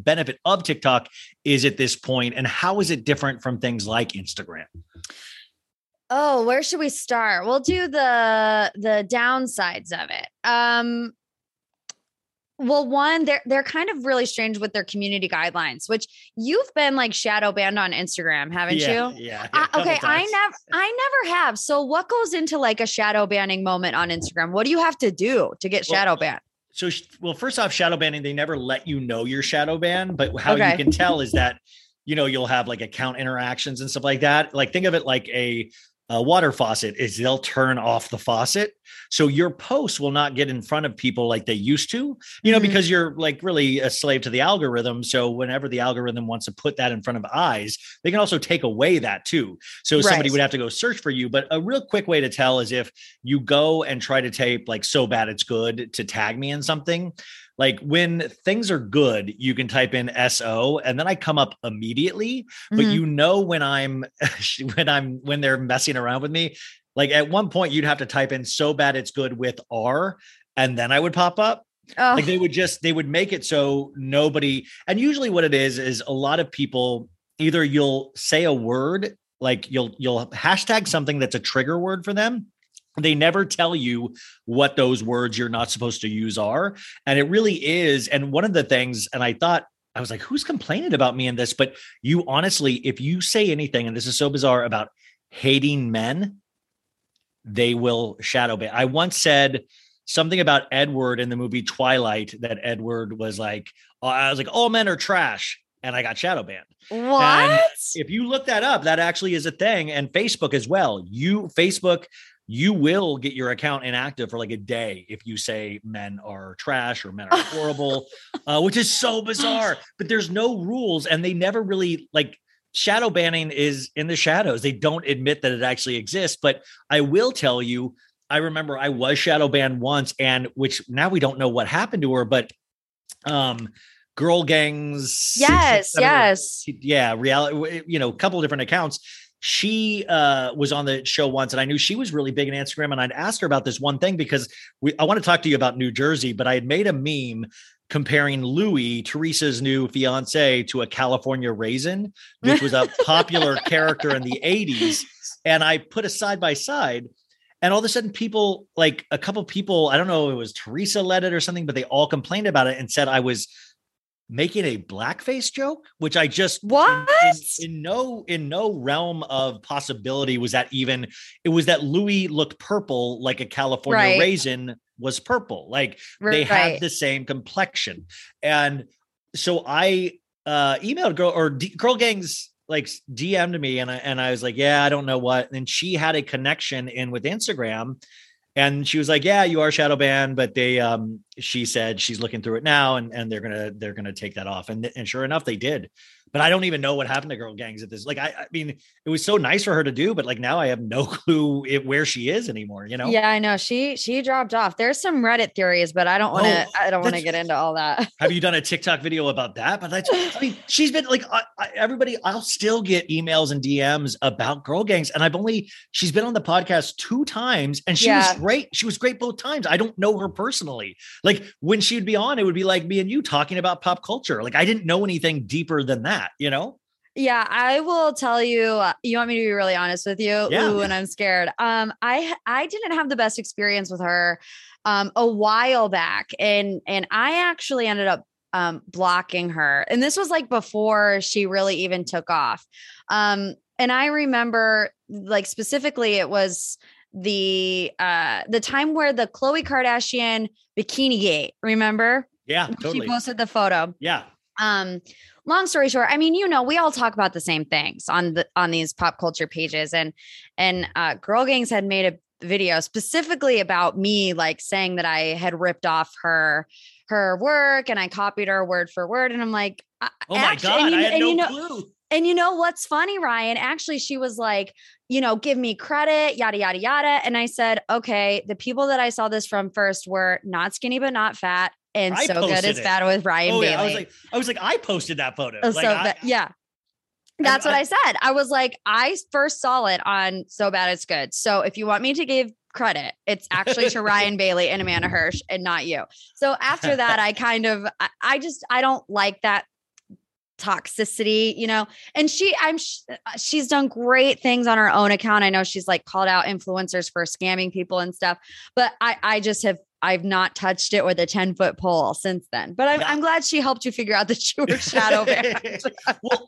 benefit of TikTok is at this point? And how is it different from things like Instagram? Oh, where should we start? We'll do the downsides of it. Well, one, they're kind of really strange with their community guidelines, which you've been like shadow banned on Instagram, haven't you? Yeah. Okay. I never have. So what goes into like a shadow banning moment on Instagram? What do you have to do to get shadow banned? So, well, first off, shadow banning, they never let you know you're shadow banned, but how you can tell is that, you know, you'll have like account interactions and stuff like that. Like, think of it like a water faucet is they'll turn off the faucet. So your posts will not get in front of people like they used to, you know, because you're like really a slave to the algorithm. So whenever the algorithm wants to put that in front of eyes, they can also take away that too. So somebody would have to go search for you. But a real quick way to tell is if you go and try to tape like "so bad it's good" to tag me in something. Like when things are good, you can type in SO and then I come up immediately, but you know, when they're messing around with me, like at one point you'd have to type in "so bad it's good" with R and then I would pop up. Oh. Like they would make it so nobody, and usually what it is a lot of people, either you'll say a word, like you'll hashtag something that's a trigger word for them. They never tell you what those words you're not supposed to use are. And it really is. And one of the things, and I was like, who's complaining about me in this? But you honestly, if you say anything, and this is so bizarre, about hating men, they will shadow ban. I once said something about Edward in the movie Twilight, that Edward was like, I was like, all men are trash. And I got shadow banned. What? And if you look that up, that actually is a thing. And Facebook as well. You will get your account inactive for like a day if you say men are trash or men are horrible, which is so bizarre, but there's no rules. And they never really, like, shadow banning is in the shadows. They don't admit that it actually exists. But I will tell you, I remember I was shadow banned once, and which now we don't know what happened to her, but Girl Gangs. Yes. Yes. Yeah. Reality, you know, a couple of different accounts. She was on the show once, and I knew she was really big on Instagram. And I'd asked her about this one thing because I want to talk to you about New Jersey, but I had made a meme comparing Louis, Teresa's new fiance, to a California raisin, which was a popular character in the 80s. And I put a side by side, and all of a sudden people, like a couple people, I don't know if it was Teresa led it or something, but they all complained about it and said I was making a blackface joke, which I just, what? in no realm of possibility was that even, it was that Louis looked purple, like a California raisin was purple. Like they have the same complexion. And so I emailed Girl Gangs, like DM'd me, and I was like, yeah, I don't know what. And she had a connection in with Instagram. And she was like, yeah, you are shadow banned, but they, she said she's looking through it now and they're going to take that off. And sure enough, they did, but I don't even know what happened to Girl Gangs at this. Like, I mean, it was so nice for her to do, but like now I have no clue where she is anymore, you know? Yeah, I know. She dropped off. There's some Reddit theories, but I don't want to get into all that. Have you done a TikTok video about that? But she's been like, everybody, I'll still get emails and DMs about Girl Gangs. And she's been on the podcast 2 times and she was great. She was great both times. I don't know her personally. Like when she'd be on, it would be like me and you talking about pop culture. Like I didn't know anything deeper than that, you know? Yeah. I will tell you, you want me to be really honest with you? Yeah. Ooh, and I'm scared. I didn't have the best experience with her, a while back. And I actually ended up, blocking her. And this was like before she really even took off. And I remember like specifically it was the time where the Khloe Kardashian bikini gate, remember? Yeah, totally. She posted the photo. Yeah. Long story short, I mean, you know, we all talk about the same things on these pop culture pages, and Girl Gangs had made a video specifically about me, like saying that I had ripped off her work and I copied her word for word. And I'm like, oh my God, I had no clue. And you know what's funny, Ryan? Actually, she was like, you know, give me credit, yada, yada, yada. And I said, okay, the people that I saw this from first were Not Skinny But Not Fat and So Good It's Bad with Ryan Bailey. Yeah, I was like, I posted that photo. So like, yeah. That's what I said. I was like, I first saw it on So Bad It's Good. So if you want me to give credit, it's actually to Ryan Bailey and Amanda Hirsch and not you. So after that, I kind of, I don't like that toxicity, you know, and she's done great things on her own account. I know she's like called out influencers for scamming people and stuff, but I've not touched it with a 10-foot pole since then, but I'm glad she helped you figure out that you were shadow banned. Well,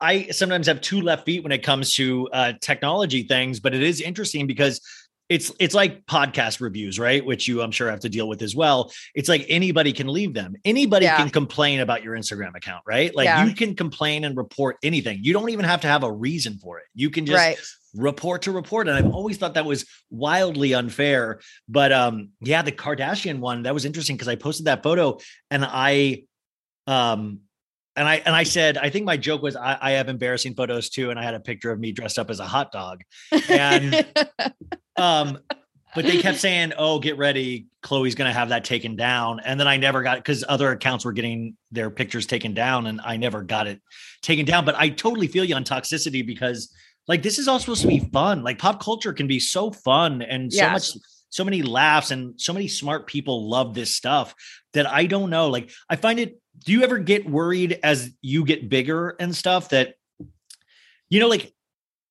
I sometimes have two left feet when it comes to technology things, but it is interesting because it's like podcast reviews, right? Which you, I'm sure, have to deal with as well. It's like anybody can leave them. Anybody can complain about your Instagram account, right? Like you can complain and report anything. You don't even have to have a reason for it. You can just report to report. And I've always thought that was wildly unfair, but the Kardashian one, that was interesting. Cause I posted that photo and I said, I think my joke was I have embarrassing photos too. And I had a picture of me dressed up as a hot dog. And but they kept saying, oh, get ready. Chloe's going to have that taken down. And then I never got it because other accounts were getting their pictures taken down and I never got it taken down. But I totally feel you on toxicity because like, this is all supposed to be fun. Like pop culture can be so fun and so many laughs and so many smart people love this stuff that I don't know. Like I find it, do you ever get worried as you get bigger and stuff that, you know, like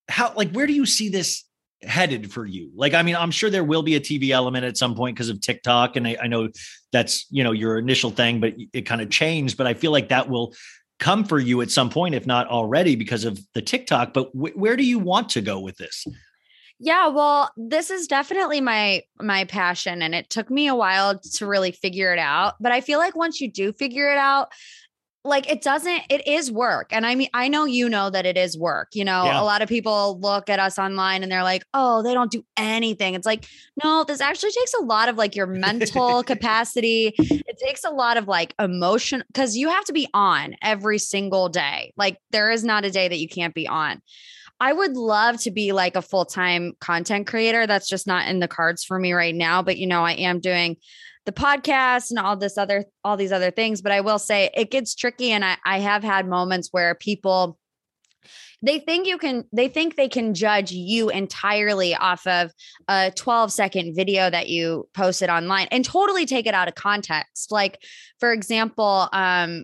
how, like, where do you see this headed for you? Like, I mean, I'm sure there will be a TV element at some point because of TikTok. And I know that's, you know, your initial thing, but it kind of changed, but I feel like that will come for you at some point, if not already because of the TikTok, but where do you want to go with this? Yeah, well, this is definitely my passion and it took me a while to really figure it out. But I feel like once you do figure it out, like it is work. And I mean, I know, you know, that it is work, you know, a lot of people look at us online and they're like, oh, they don't do anything. It's like, no, this actually takes a lot of like your mental capacity. It takes a lot of like emotion because you have to be on every single day. Like there is not a day that you can't be on. I would love to be like a full-time content creator. That's just not in the cards for me right now. But, you know, I am doing the podcast and all these other things. But I will say it gets tricky. And I have had moments where people, they think they can judge you entirely off of a 12-second video that you posted online and totally take it out of context. Like, for example,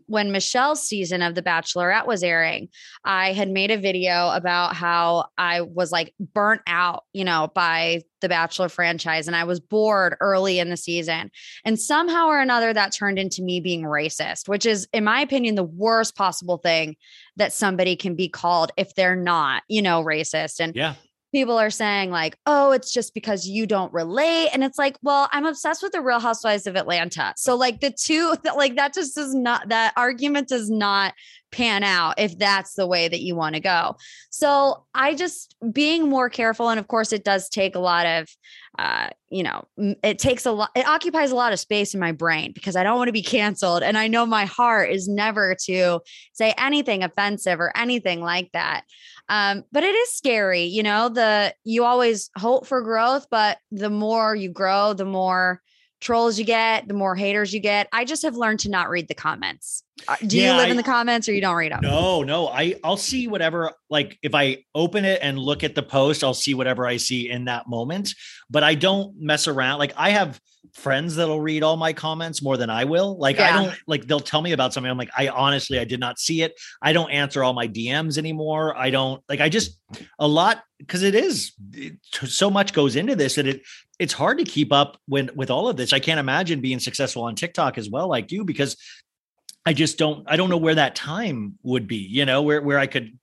when Michelle's season of The Bachelorette was airing, I had made a video about how I was like burnt out, you know, by the Bachelor franchise and I was bored early in the season. And somehow or another that turned into me being racist, which is, in my opinion, the worst possible thing that somebody can be called if they're not, you know, racist. And people are saying like, oh, it's just because you don't relate. And it's like, well, I'm obsessed with the Real Housewives of Atlanta. So like that argument does not pan out if that's the way that you want to go. So I just being more careful. And of course it does take a lot of, you know, it occupies a lot of space in my brain because I don't want to be canceled. And I know my heart is never to say anything offensive or anything like that. But it is scary, you know, you always hope for growth, but the more you grow, the more trolls you get, the more haters you get. I just have learned to not read the comments. Do you live in the comments or you don't read them? No. I'll see whatever, like if I open it and look at the post, I'll see whatever I see in that moment, but I don't mess around. Like I have friends that'll read all my comments more than I will. Like I don't, like they'll tell me about something. I'm like, I did not see it. I don't answer all my DMs anymore. I don't like, I just a lot. Cause so much goes into this that it's hard to keep up with all of this. I can't imagine being successful on TikTok as well, like you, because I just don't know where that time would be, you know, where I could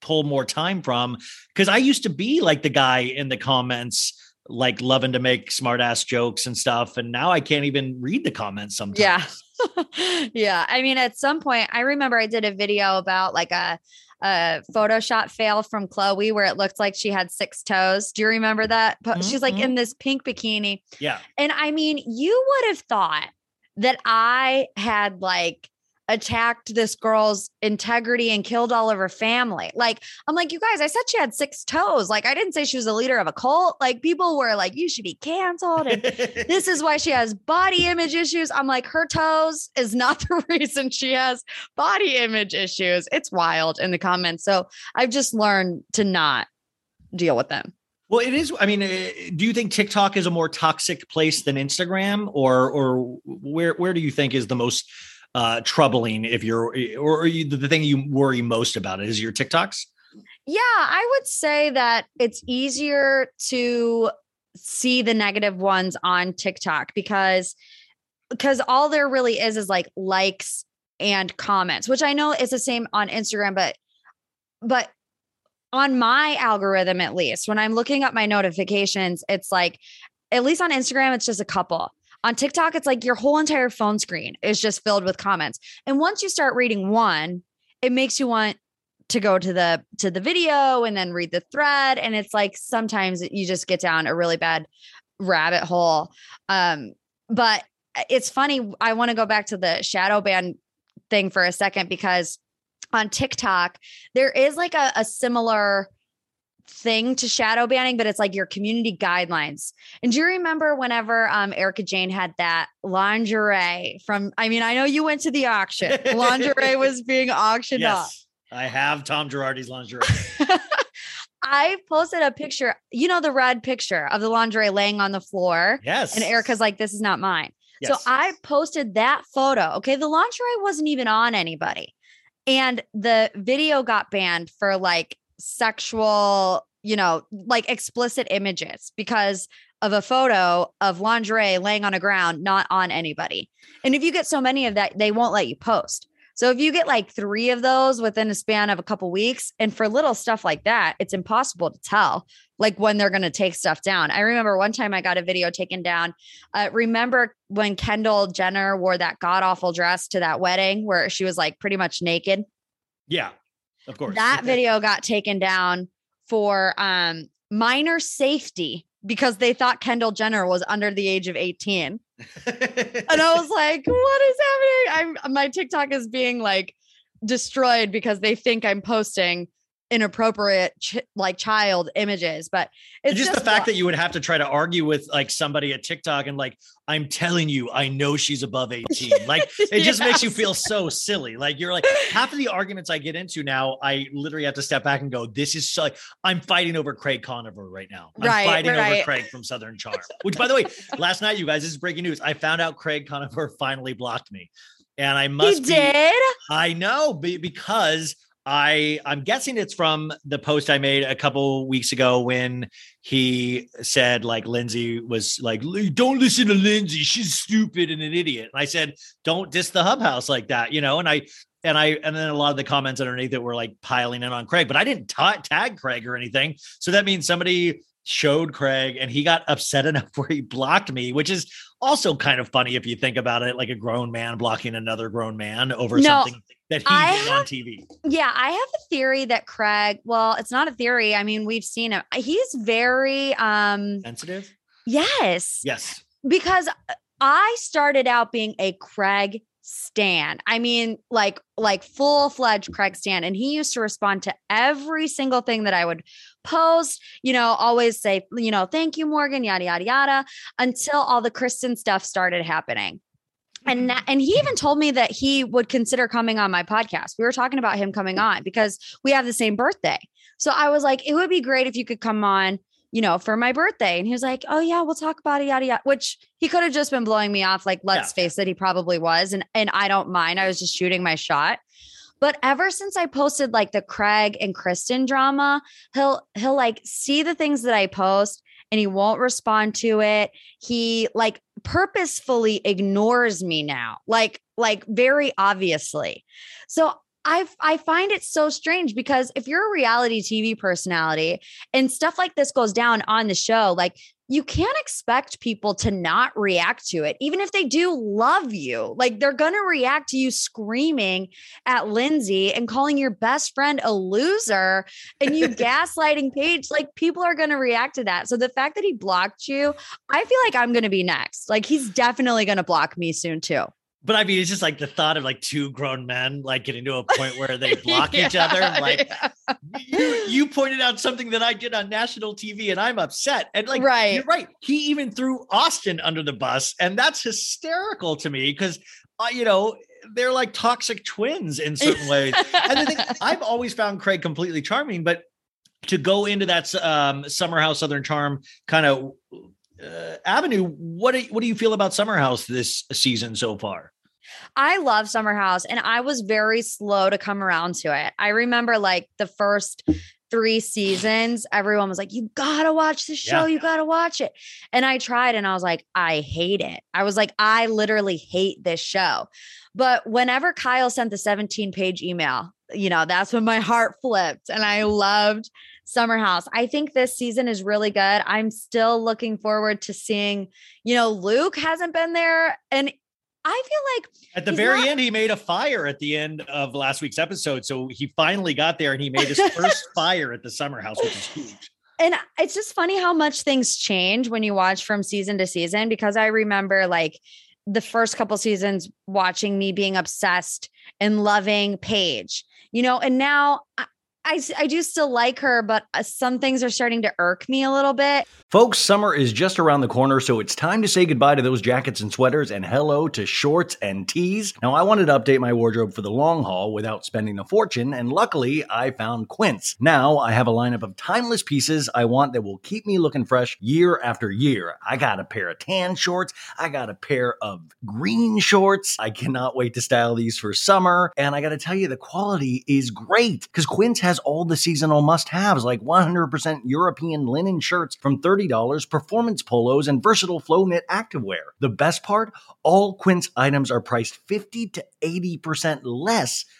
pull more time from. Cause I used to be like the guy in the comments, like loving to make smart ass jokes and stuff. And now I can't even read the comments sometimes. Yeah. I mean, at some point I remember I did a video about like a Photoshop fail from Chloe where it looked like she had six toes. Do you remember that? Mm-hmm. She's like in this pink bikini. Yeah. And I mean, you would have thought that I had like attacked this girl's integrity and killed all of her family. Like, I'm like, you guys, I said she had six toes. Like, I didn't say she was a leader of a cult. Like, people were like, you should be canceled. And this is why she has body image issues. I'm like, her toes is not the reason she has body image issues. It's wild in the comments. So I've just learned to not deal with them. Well, it is. I mean, do you think TikTok is a more toxic place than Instagram, or where do you think is the most troubling, if you're, or are you, the thing you worry most about is your TikToks? Yeah, I would say that it's easier to see the negative ones on TikTok because all there really is like likes and comments, which I know is the same on Instagram, but on my algorithm, at least when I'm looking up my notifications, it's like, at least on Instagram, it's just a couple. On TikTok, it's like your whole entire phone screen is just filled with comments. And once you start reading one, it makes you want to go to the video and then read the thread. And it's like, sometimes you just get down a really bad rabbit hole. But it's funny. I want to go back to the shadow ban thing for a second, because on TikTok, there is like a similar thing to shadow banning, but it's like your community guidelines. And do you remember whenever Erica Jane had that lingerie from, I mean, I know you went to the auction. Lingerie was being auctioned off. I have Tom Girardi's lingerie. I posted a picture, you know, the red picture of the lingerie laying on the floor. Yes. And Erica's like, this is not mine. Yes. So I posted that photo. Okay. The lingerie wasn't even on anybody. And the video got banned for like sexual, you know, like explicit images because of a photo of lingerie laying on a ground, not on anybody. And if you get so many of that, they won't let you post. So if you get like 3 of those within a span of a couple weeks, and for little stuff like that, it's impossible to tell like when they're going to take stuff down. I remember one time I got a video taken down. Remember when Kendall Jenner wore that god awful dress to that wedding where she was like pretty much naked? Yeah. Of course. That video got taken down for minor safety because they thought Kendall Jenner was under the age of 18. And I was like, what is happening? My TikTok is being like destroyed because they think I'm posting inappropriate child images. But it's just the fact that you would have to try to argue with like somebody at TikTok and like, I'm telling you, I know she's above 18. Like it just makes you feel so silly. Like you're like, half of the arguments I get into now, I literally have to step back and go, this is so, like, I'm fighting over Craig Conover right now. I'm fighting over Craig from Southern Charm, which by the way, last night, you guys, this is breaking news. I found out Craig Conover finally blocked me, and I must I know, because I'm guessing it's from the post I made a couple weeks ago when he said like Lindsay was like, don't listen to Lindsay, she's stupid and an idiot. And I said, don't diss the Hub House like that, you know? And then a lot of the comments underneath it were like piling in on Craig, but I didn't tag Craig or anything. So that means somebody showed Craig and he got upset enough where he blocked me, which is also kind of funny if you think about it, like a grown man blocking another grown man over something that he did on TV. Yeah, I have a theory that Craig, well, it's not a theory. I mean, we've seen him. He's very sensitive. Yes. Yes. Because I started out being a Craig stan. I mean, like full-fledged Craig stan, and he used to respond to every single thing that I would post, you know, always say, you know, thank you, Morgan, yada, yada, yada, until all the Kristen stuff started happening. And he even told me that he would consider coming on my podcast. We were talking about him coming on because we have the same birthday. So I was like, it would be great if you could come on, you know, for my birthday. And he was like, oh yeah, we'll talk about it, yada, yada, which he could have just been blowing me off. Like, let's face it, he probably was. And I don't mind. I was just shooting my shot. But ever since I posted like the Craig and Kristen drama, he'll like see the things that I post and he won't respond to it. He like purposefully ignores me now, like very obviously. So I find it so strange because if you're a reality TV personality and stuff like this goes down on the show, like you can't expect people to not react to it, even if they do love you. Like, they're going to react to you screaming at Lindsay and calling your best friend a loser and you gaslighting Paige. Like, people are going to react to that. So the fact that he blocked you, I feel like I'm going to be next. Like, he's definitely going to block me soon too. But I mean, it's just like the thought of like two grown men, like getting to a point where they block each other. Like, you pointed out something that I did on national TV and I'm upset. And like, you're right. He even threw Austin under the bus. And that's hysterical to me because, you know, they're like toxic twins in certain ways. And the thing, I've always found Craig completely charming, but to go into that Summer House Southern Charm kind of avenue, what do you feel about Summer House this season so far? I love Summer House, and I was very slow to come around to it. I remember like the first 3 seasons, everyone was like, you gotta watch this show. You gotta watch it. And I tried and I was like, I hate it. I was like, I literally hate this show. But whenever Kyle sent the 17-page email, you know, that's when my heart flipped and I loved Summer House. I think this season is really good. I'm still looking forward to seeing, you know, Luke hasn't been there. And I feel like at the very end, he made a fire at the end of last week's episode. So he finally got there and he made his first fire at the Summer House, which is huge. And it's just funny how much things change when you watch from season to season, because I remember like the first couple seasons watching me being obsessed and loving Paige, you know, and now I do still like her, but some things are starting to irk me a little bit. Folks, summer is just around the corner, so it's time to say goodbye to those jackets and sweaters and hello to shorts and tees. Now, I wanted to update my wardrobe for the long haul without spending a fortune, and luckily, I found Quince. Now, I have a lineup of timeless pieces I want that will keep me looking fresh year after year. I got a pair of tan shorts. I got a pair of green shorts. I cannot wait to style these for summer, and I got to tell you, the quality is great, because Quince has all the seasonal must-haves like 100% European linen shirts from $30, performance polos, and versatile flow knit activewear. The best part? All Quince items are priced 50 to 80% less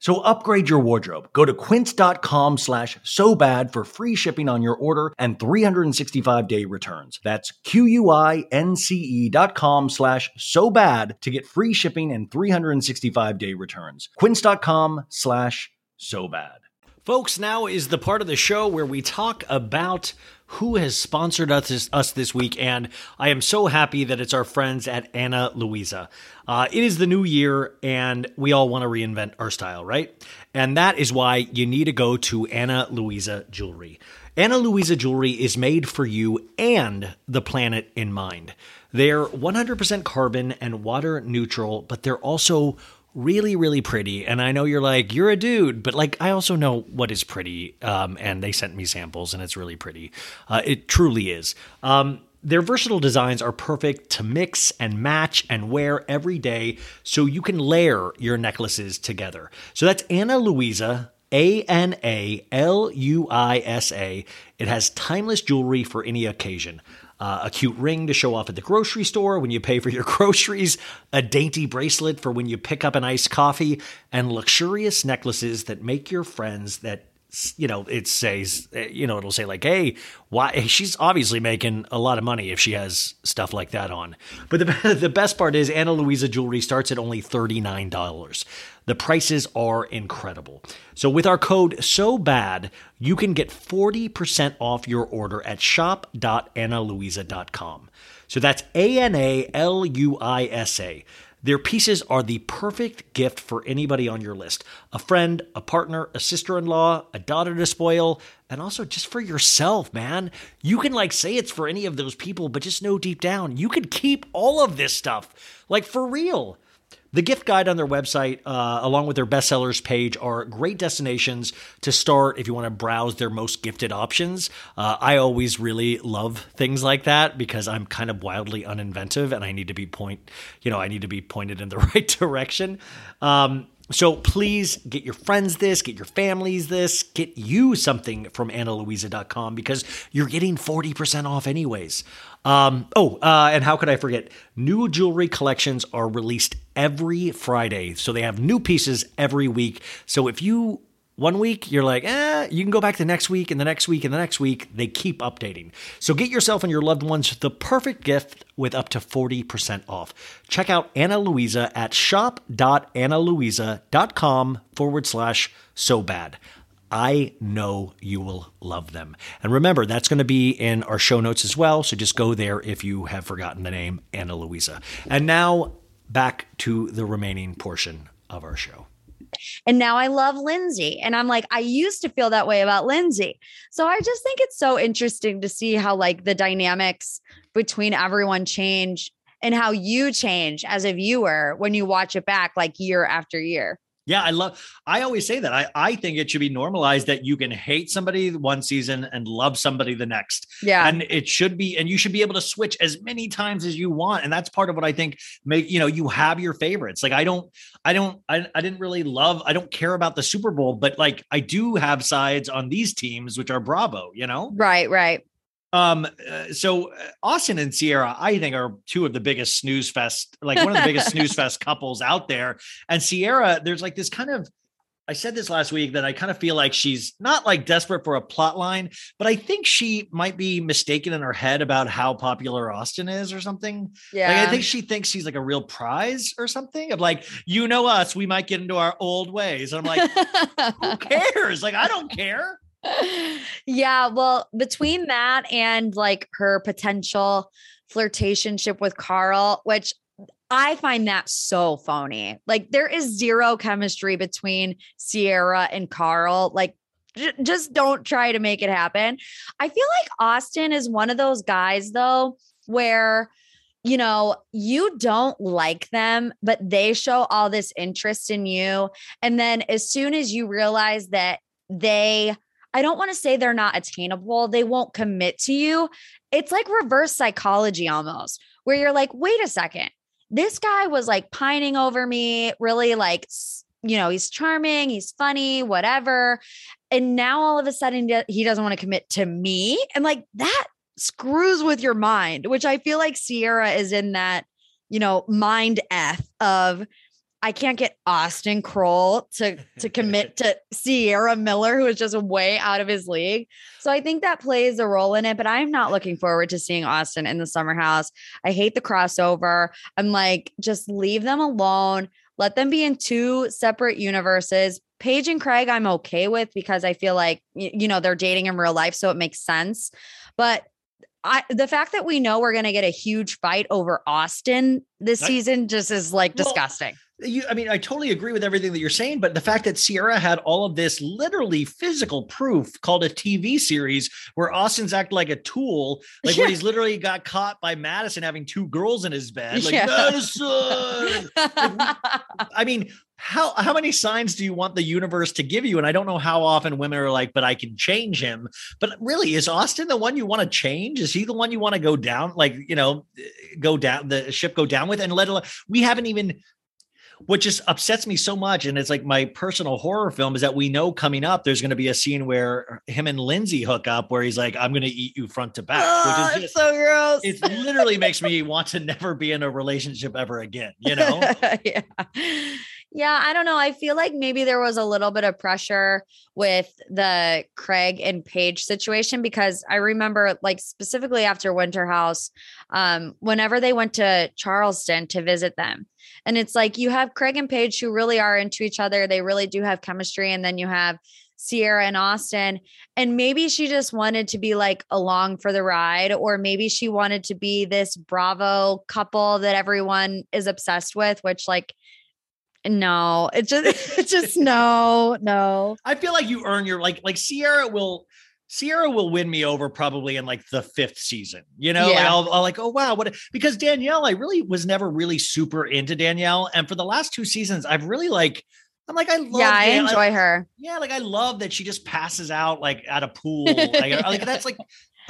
So upgrade your wardrobe. Go to quince.com/so bad for free shipping on your order and 365-day returns. That's quince.com/so bad to get free shipping and 365-day returns. Quince.com/so bad. Folks, now is the part of the show where we talk about who has sponsored us this week, and I am so happy that it's our friends at Ana Luisa. It is the new year, and we all want to reinvent our style, right? And that is why you need to go to Ana Luisa Jewelry. Ana Luisa Jewelry is made for you and the planet in mind. They're 100% carbon and water neutral, but they're also really, really pretty. And I know you're like, you're a dude, but like, I also know what is pretty. And they sent me samples and it's really pretty. It truly is. Their versatile designs are perfect to mix and match and wear every day, so you can layer your necklaces together. So that's Ana Luisa, ANA LUISA. It has timeless jewelry for any occasion. A cute ring to show off at the grocery store when you pay for your groceries, a dainty bracelet for when you pick up an iced coffee, and luxurious necklaces that make your friends that, you know, it says, you know, it'll say like, hey, why? She's obviously making a lot of money if she has stuff like that on. But the best part is Ana Luisa Jewelry starts at only $39. The prices are incredible. So with our code SOBAD, you can get 40% off your order at shop.analuisa.com. So that's ANA LUISA. Their pieces are the perfect gift for anybody on your list. A friend, a partner, a sister-in-law, a daughter to spoil, and also just for yourself, man. You can like say it's for any of those people, but just know deep down, you could keep all of this stuff. Like for real. The gift guide on their website, along with their bestsellers page, are great destinations to start if you want to browse their most gifted options. I always really love things like that because I'm kind of wildly uninventive and I need to be pointed in the right direction. So please get your friends this, get your families this, get you something from AnnaLuisa.com because you're getting 40% off anyways. And how could I forget? New jewelry collections are released every Friday. So they have new pieces every week. So if you... one week, you're like, you can go back the next week and the next week and the next week. They keep updating. So get yourself and your loved ones the perfect gift with up to 40% off. Check out Anna Luisa at shop.annaluisa.com/so bad. I know you will love them. And remember, that's going to be in our show notes as well. So just go there if you have forgotten the name Anna Luisa. And now back to the remaining portion of our show. And now I love Lindsay. And I'm like, I used to feel that way about Lindsay. So I just think it's so interesting to see how like the dynamics between everyone change and how you change as a viewer when you watch it back like year after year. Yeah, I always say that. I think it should be normalized that you can hate somebody one season and love somebody the next. Yeah. And it should be, and you should be able to switch as many times as you want. And that's part of what I think you have your favorites. Like I don't care about the Super Bowl, but like I do have sides on these teams, which are Bravo, you know? Right, right. So Austin and Sierra, I think, are two of the biggest snooze fest, like one of the biggest snooze fest couples out there. And Sierra, there's like this kind of, I said this last week that I kind of feel like she's not like desperate for a plot line, but I think she might be mistaken in her head about how popular Austin is or something. Yeah. Like I think she thinks she's like a real prize or something of like, you know, us, we might get into our old ways. And I'm like, who cares? Like, I don't care. Yeah, well, between that and like her potential flirtationship with Carl, which I find that so phony. Like there is zero chemistry between Sierra and Carl. Like just don't try to make it happen. I feel like Austin is one of those guys though, where you don't like them, but they show all this interest in you. And then as soon as you realize that I don't want to say they're not attainable. They won't commit to you. It's like reverse psychology almost, where you're like, wait a second. This guy was like pining over me, really like, he's charming, he's funny, whatever. And now all of a sudden he doesn't want to commit to me. And like that screws with your mind, which I feel like Sierra is in that, mind F of, I can't get Austin Kroll to commit to Sierra Miller, who is just way out of his league. So I think that plays a role in it, but I'm not looking forward to seeing Austin in the Summer House. I hate the crossover. I'm like, just leave them alone. Let them be in two separate universes. Paige and Craig, I'm okay with because I feel like, they're dating in real life. So it makes sense. But the fact that we know we're going to get a huge fight over Austin this season just is like disgusting. I totally agree with everything that you're saying, but the fact that Sierra had all of this literally physical proof called a TV series where Austin's act like a tool, like where he's literally got caught by Madison having two girls in his bed. Like, Madison! How many signs do you want the universe to give you? And I don't know how often women are like, but I can change him. But really, is Austin the one you want to change? Is he the one you want to go down? Like, the ship go down with? And let alone, we haven't even... What just upsets me so much, and it's like my personal horror film, is that we know coming up there's going to be a scene where him and Lindsay hook up, where he's like, "I'm going to eat you front to back," which is just so gross. It literally makes me want to never be in a relationship ever again. Yeah. I don't know. I feel like maybe there was a little bit of pressure with the Craig and Paige situation because I remember, like specifically after Winter House, whenever they went to Charleston to visit them. And it's like you have Craig and Paige who really are into each other. They really do have chemistry. And then you have Sierra and Austin. And maybe she just wanted to be like along for the ride, or maybe she wanted to be this Bravo couple that everyone is obsessed with, which like, no, it's just no. I feel like you earn your like Sierra will win me over probably in like the fifth season, Yeah. And I'll like, oh, wow. Because Danielle, I really was never really super into Danielle. And for the last two seasons, I've really like, I'm like, I love Danielle. I enjoy her. Yeah. Like I love that she just passes out like at a pool. like that's like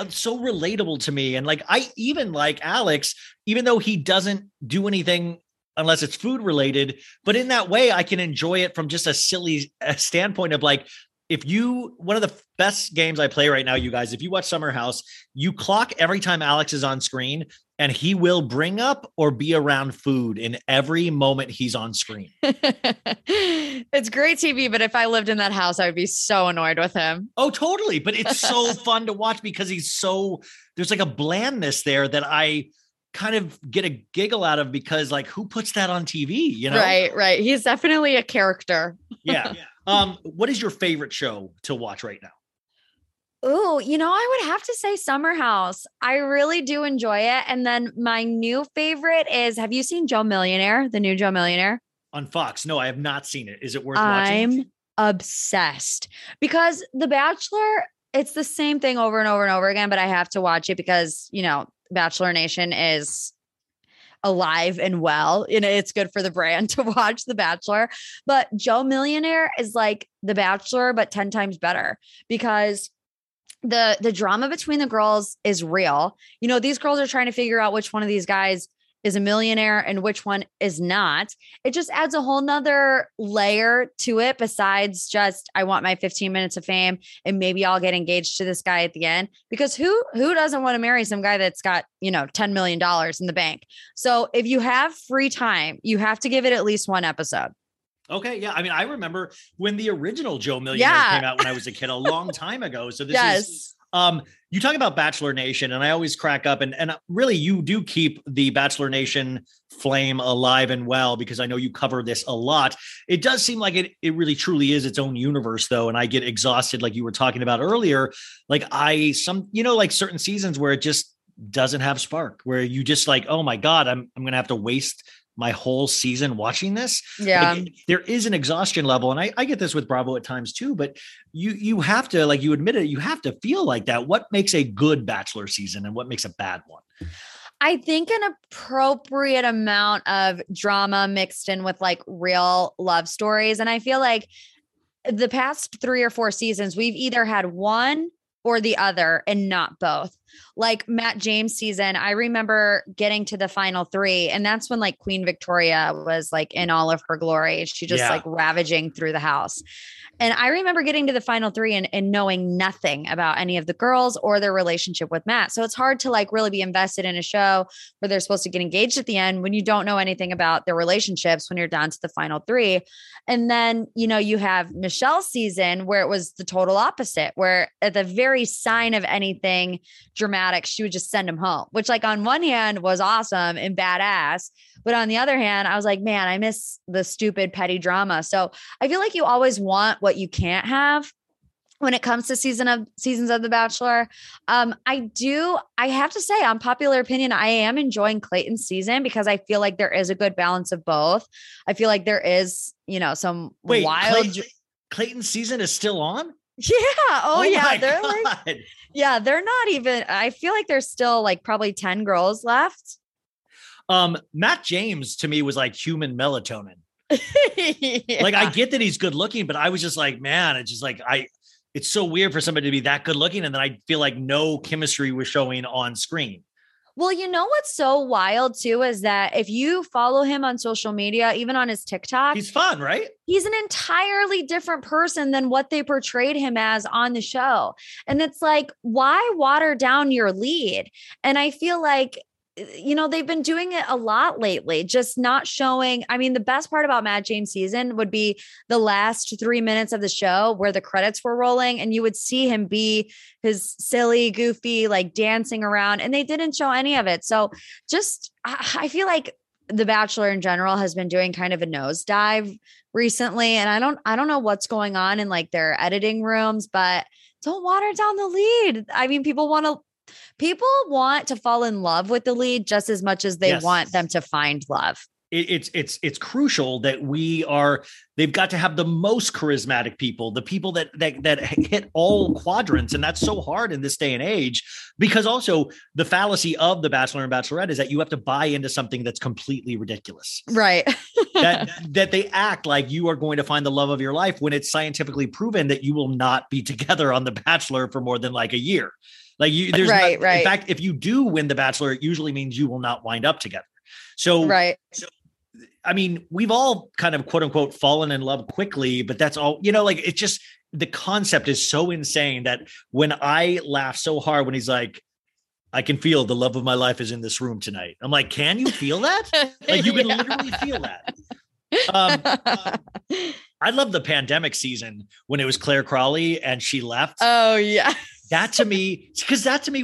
so relatable to me. And like, I even like Alex, even though he doesn't do anything unless it's food related. But in that way, I can enjoy it from just a silly standpoint of like, if you, one of the best games I play right now, you guys, if you watch Summer House, you clock every time Alex is on screen and he will bring up or be around food in every moment he's on screen. It's great TV, but if I lived in that house, I would be so annoyed with him. Oh, totally. But it's so fun to watch because he's so, there's like a blandness there that I kind of get a giggle out of because like, who puts that on TV, you know? Right, right. He's definitely a character. Yeah. What is your favorite show to watch right now? Oh, you know, I would have to say Summer House. I really do enjoy it. And then my new favorite is, have you seen Joe Millionaire, the new Joe Millionaire? On Fox? No, I have not seen it. Is it worth watching? I'm obsessed because The Bachelor, it's the same thing over and over and over again, but I have to watch it because, you know, Bachelor Nation is alive and well, and it's good for the brand to watch The Bachelor. But Joe Millionaire is like The Bachelor, but 10 times better because the drama between the girls is real. You know, these girls are trying to figure out which one of these guys is a millionaire and which one is not. It just adds a whole nother layer to it besides just, I want my 15 minutes of fame and maybe I'll get engaged to this guy at the end, because who doesn't want to marry some guy that's got, you know, $10 million in the bank. So if you have free time, you have to give it at least one episode. Okay. Yeah. I mean, I remember when the original Joe Millionaire came out when I was a kid a long time ago. So this is, you talk about Bachelor Nation and I always crack up, and really you do keep the Bachelor Nation flame alive and well, because I know you cover this a lot. It does seem like it really truly is its own universe though. And I get exhausted. Like you were talking about earlier, like you know, like certain seasons where it just doesn't have spark, where you just like, oh my God, I'm going to have to waste my whole season watching this. Yeah. Like, there is an exhaustion level. And I get this with Bravo at times too, but you have to, like you admit it, you have to feel like that. What makes a good Bachelor season and what makes a bad one? I think an appropriate amount of drama mixed in with like real love stories. And I feel like the past 3 or 4 seasons, we've either had one or the other and not both. Like Matt James' season, I remember getting to the final 3, and that's when like Queen Victoria was like in all of her glory. She just like ravaging through the house. And I remember getting to the final 3 and knowing nothing about any of the girls or their relationship with Matt. So it's hard to like really be invested in a show where they're supposed to get engaged at the end when you don't know anything about their relationships when you're down to the final 3. And then, you know, you have Michelle's season where it was the total opposite, where at the very sign of anything dramatic, she would just send him home, which like on one hand was awesome and badass. But on the other hand, I was like, man, I miss the stupid petty drama. So I feel like you always want what you can't have when it comes to seasons of The Bachelor. I have to say, on popular opinion, I am enjoying Clayton's season because I feel like there is a good balance of both. I feel like there is, you know, some Clayton's season is still on. Yeah. Oh yeah. They're God. Like, yeah, they're not even, I feel like there's still like probably 10 girls left. Matt James to me was like human melatonin. Yeah. Like I get that he's good looking, but I was just like, man, it's just like, it's so weird for somebody to be that good looking. And then I feel like no chemistry was showing on screen. Well, you know what's so wild too is that if you follow him on social media, even on his TikTok, he's fun, right? He's an entirely different person than what they portrayed him as on the show. And it's like, why water down your lead? And I feel like, you know, they've been doing it a lot lately, just not showing. I mean, the best part about Matt James' season would be the last 3 minutes of the show where the credits were rolling and you would see him be his silly, goofy, like dancing around, and they didn't show any of it. So just, I feel like The Bachelor in general has been doing kind of a nosedive recently. And I don't know what's going on in like their editing rooms, but don't water down the lead. I mean, people want to fall in love with the lead just as much as they want them to find love. It's crucial that they've got to have the most charismatic people, the people that hit all quadrants. And that's so hard in this day and age, because also the fallacy of The Bachelor and Bachelorette is that you have to buy into something that's completely ridiculous, right? that they act like you are going to find the love of your life when it's scientifically proven that you will not be together on The Bachelor for more than like a year. Like in fact, if you do win The Bachelor, it usually means you will not wind up together. So I mean, we've all kind of quote unquote fallen in love quickly, but that's all, you know, like it's just, the concept is so insane that when I laugh so hard, when he's like, I can feel the love of my life is in this room tonight. I'm like, can you feel that? Like you can literally feel that. I love the pandemic season when it was Claire Crawley and she left. Oh yeah. That to me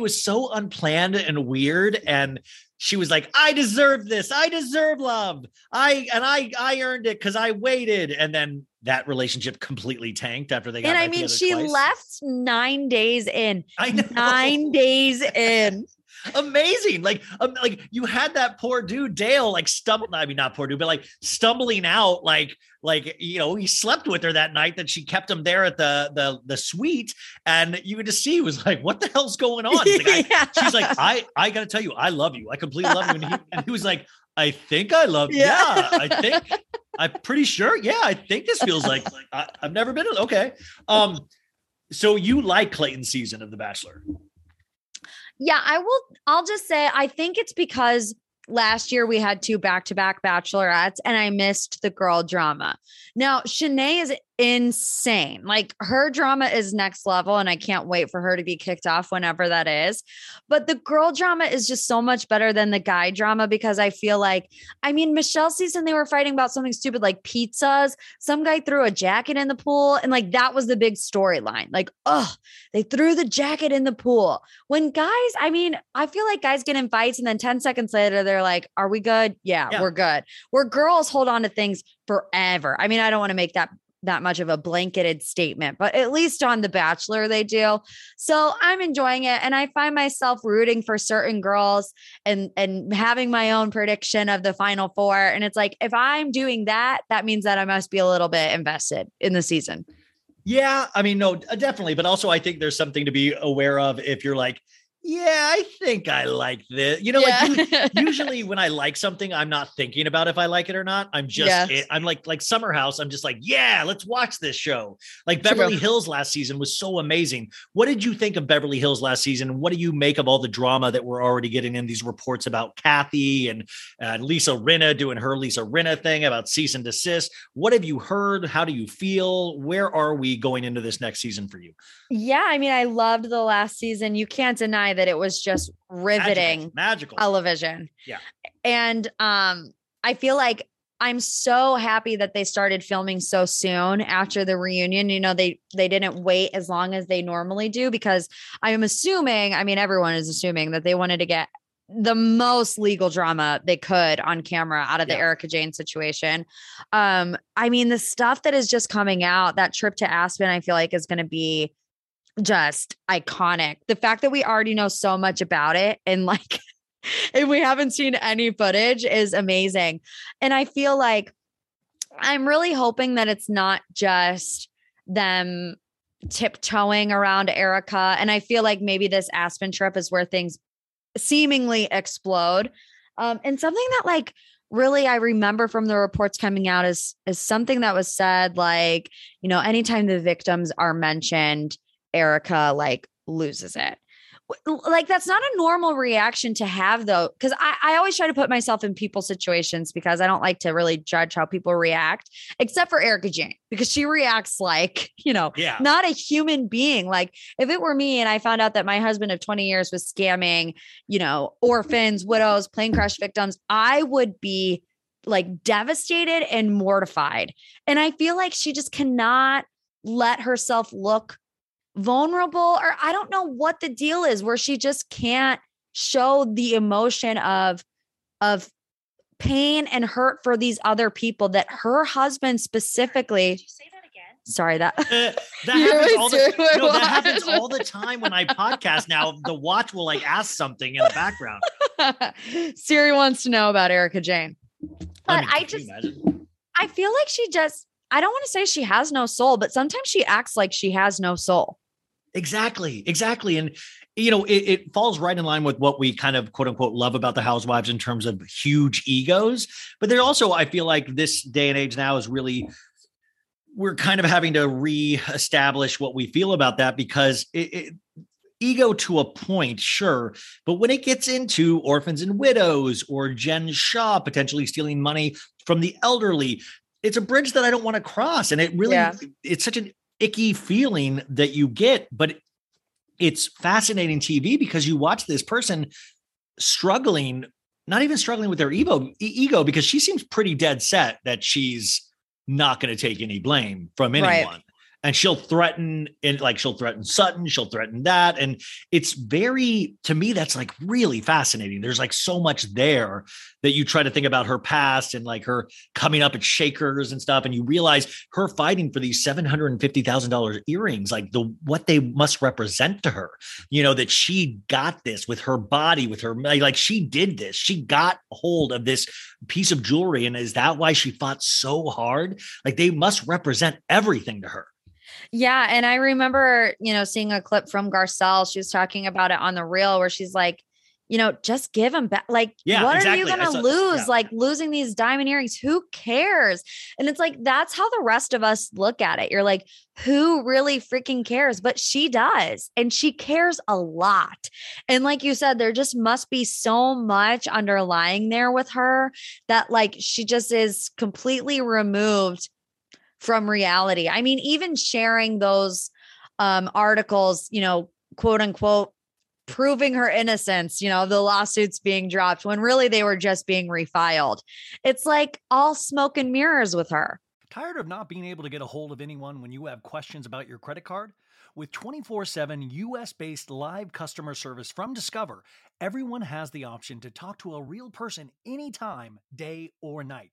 was so unplanned and weird. And she was like, I deserve this. I deserve love. I earned it because I waited. And then that relationship completely tanked after they got together. And I mean, she twice. Left 9 days in. I know. 9 days in. Amazing. Like you had that poor dude, Dale, like stumbling out, like, you know, he slept with her that night that she kept him there at the suite. And you could just see, he was like, what the hell's going on? Like, yeah. She's like, I got to tell you, I love you. I completely love you. And he was like, I think I love you. Yeah, I'm pretty sure. Yeah. I think this feels like I've never been. Okay. So you like Clayton's season of The Bachelor? Yeah, I'll just say, I think it's because last year we had two back-to-back bachelorettes and I missed the girl drama. Now, Shanae is insane. Like her drama is next level and I can't wait for her to be kicked off whenever that is. But the girl drama is just so much better than the guy drama because I feel like, I mean, Michelle's season, they were fighting about something stupid like pizzas. Some guy threw a jacket in the pool and like that was the big storyline. Like, oh, they threw the jacket in the pool. When guys, I mean, I feel like guys get in fights and then 10 seconds later, they're like, are we good? Yeah, we're good. Where girls hold on to things forever. I mean, I don't want to make that much of a blanketed statement, but at least on The Bachelor they do. So I'm enjoying it. And I find myself rooting for certain girls and having my own prediction of the final four. And it's like, if I'm doing that, that means that I must be a little bit invested in the season. Yeah. I mean, no, definitely. But also I think there's something to be aware of if you're like, yeah, I think I like this. You know, like usually when I like something, I'm not thinking about if I like it or not. I'm just, I'm like Summer House. I'm just like, yeah, let's watch this show. Like Beverly Hills last season was so amazing. What did you think of Beverly Hills last season? What do you make of all the drama that we're already getting in these reports about Kathy and Lisa Rinna doing her Lisa Rinna thing about cease and desist? What have you heard? How do you feel? Where are we going into this next season for you? Yeah. I mean, I loved the last season. You can't deny that it was just riveting, magical television. Yeah. And I feel like I'm so happy that they started filming so soon after the reunion. You know, they didn't wait as long as they normally do because everyone is assuming that they wanted to get the most legal drama they could on camera out of the Erica Jane situation. I mean, the stuff that is just coming out, that trip to Aspen, I feel like is going to be just iconic. The fact that we already know so much about it and like, and we haven't seen any footage is amazing. And I feel like I'm really hoping that it's not just them tiptoeing around Erica. And I feel like maybe this Aspen trip is where things seemingly explode. And something that like, really, I remember from the reports coming out is something that was said, like, you know, anytime the victims are mentioned, Erica like loses it. Like that's not a normal reaction to have though. Cause I always try to put myself in people's situations because I don't like to really judge how people react except for Erica Jane, because she reacts like, you know, not a human being. Like if it were me and I found out that my husband of 20 years was scamming, you know, orphans, widows, plane crash victims, I would be like devastated and mortified. And I feel like she just cannot let herself look vulnerable, or I don't know what the deal is where she just can't show the emotion of pain and hurt for these other people that her husband specifically. Did you say that again? Sorry, that happens all the time when I podcast. Now the watch will like ask something in the background. Siri wants to know about Erica Jane, but I feel like she just, I don't want to say she has no soul, but sometimes she acts like she has no soul. Exactly. And, you know, it falls right in line with what we kind of quote unquote love about the housewives in terms of huge egos. But there also, I feel like this day and age now is really, we're kind of having to reestablish what we feel about that because ego to a point, sure. But when it gets into orphans and widows or Jen Shah potentially stealing money from the elderly, it's a bridge that I don't want to cross. And it really, it's such an icky feeling that you get, but it's fascinating TV because you watch this person struggling, not even struggling with their ego, because she seems pretty dead set that she's not going to take any blame from anyone. Right. And she'll threaten, and like she'll threaten Sutton, she'll threaten that. And it's very, to me, that's like really fascinating. There's like so much there that you try to think about her past and like her coming up at Shakers and stuff. And you realize her fighting for these $750,000 earrings, like what they must represent to her, you know, that she got this with her body, with her, like she did this, she got hold of this piece of jewelry. And is that why she fought so hard? Like they must represent everything to her. Yeah. And I remember, you know, seeing a clip from Garcelle. She was talking about it on The Real where she's like, you know, just give them back. Like, what are you going to lose? Yeah. Like losing these diamond earrings, who cares? And it's like, that's how the rest of us look at it. You're like, who really freaking cares? But she does. And she cares a lot. And like you said, there just must be so much underlying there with her that like, she just is completely removed from reality. I mean, even sharing those articles, you know, quote unquote, proving her innocence, you know, the lawsuits being dropped when really they were just being refiled. It's like all smoke and mirrors with her. Tired of not being able to get a hold of anyone when you have questions about your credit card? With 24/7 US-based live customer service from Discover, everyone has the option to talk to a real person anytime, day or night.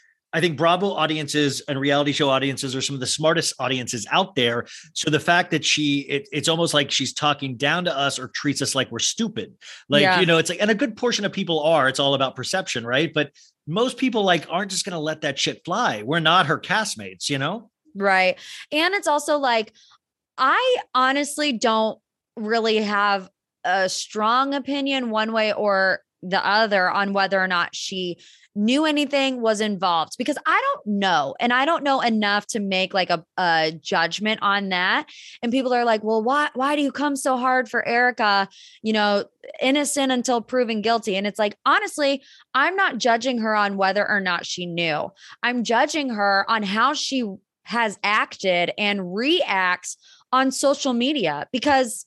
I think Bravo audiences and reality show audiences are some of the smartest audiences out there. So the fact that it's almost like she's talking down to us or treats us like we're stupid. Like, you know, it's like, and a good portion of people are, it's all about perception, right? But most people like, aren't just going to let that shit fly. We're not her castmates, you know? Right. And it's also like, I honestly don't really have a strong opinion one way or the other on whether or not she knew anything was involved, because I don't know. And I don't know enough to make like a judgment on that. And people are like, well, why do you come so hard for Erica, you know, innocent until proven guilty? And it's like, honestly, I'm not judging her on whether or not she knew. I'm judging her on how she has acted and reacts on social media, because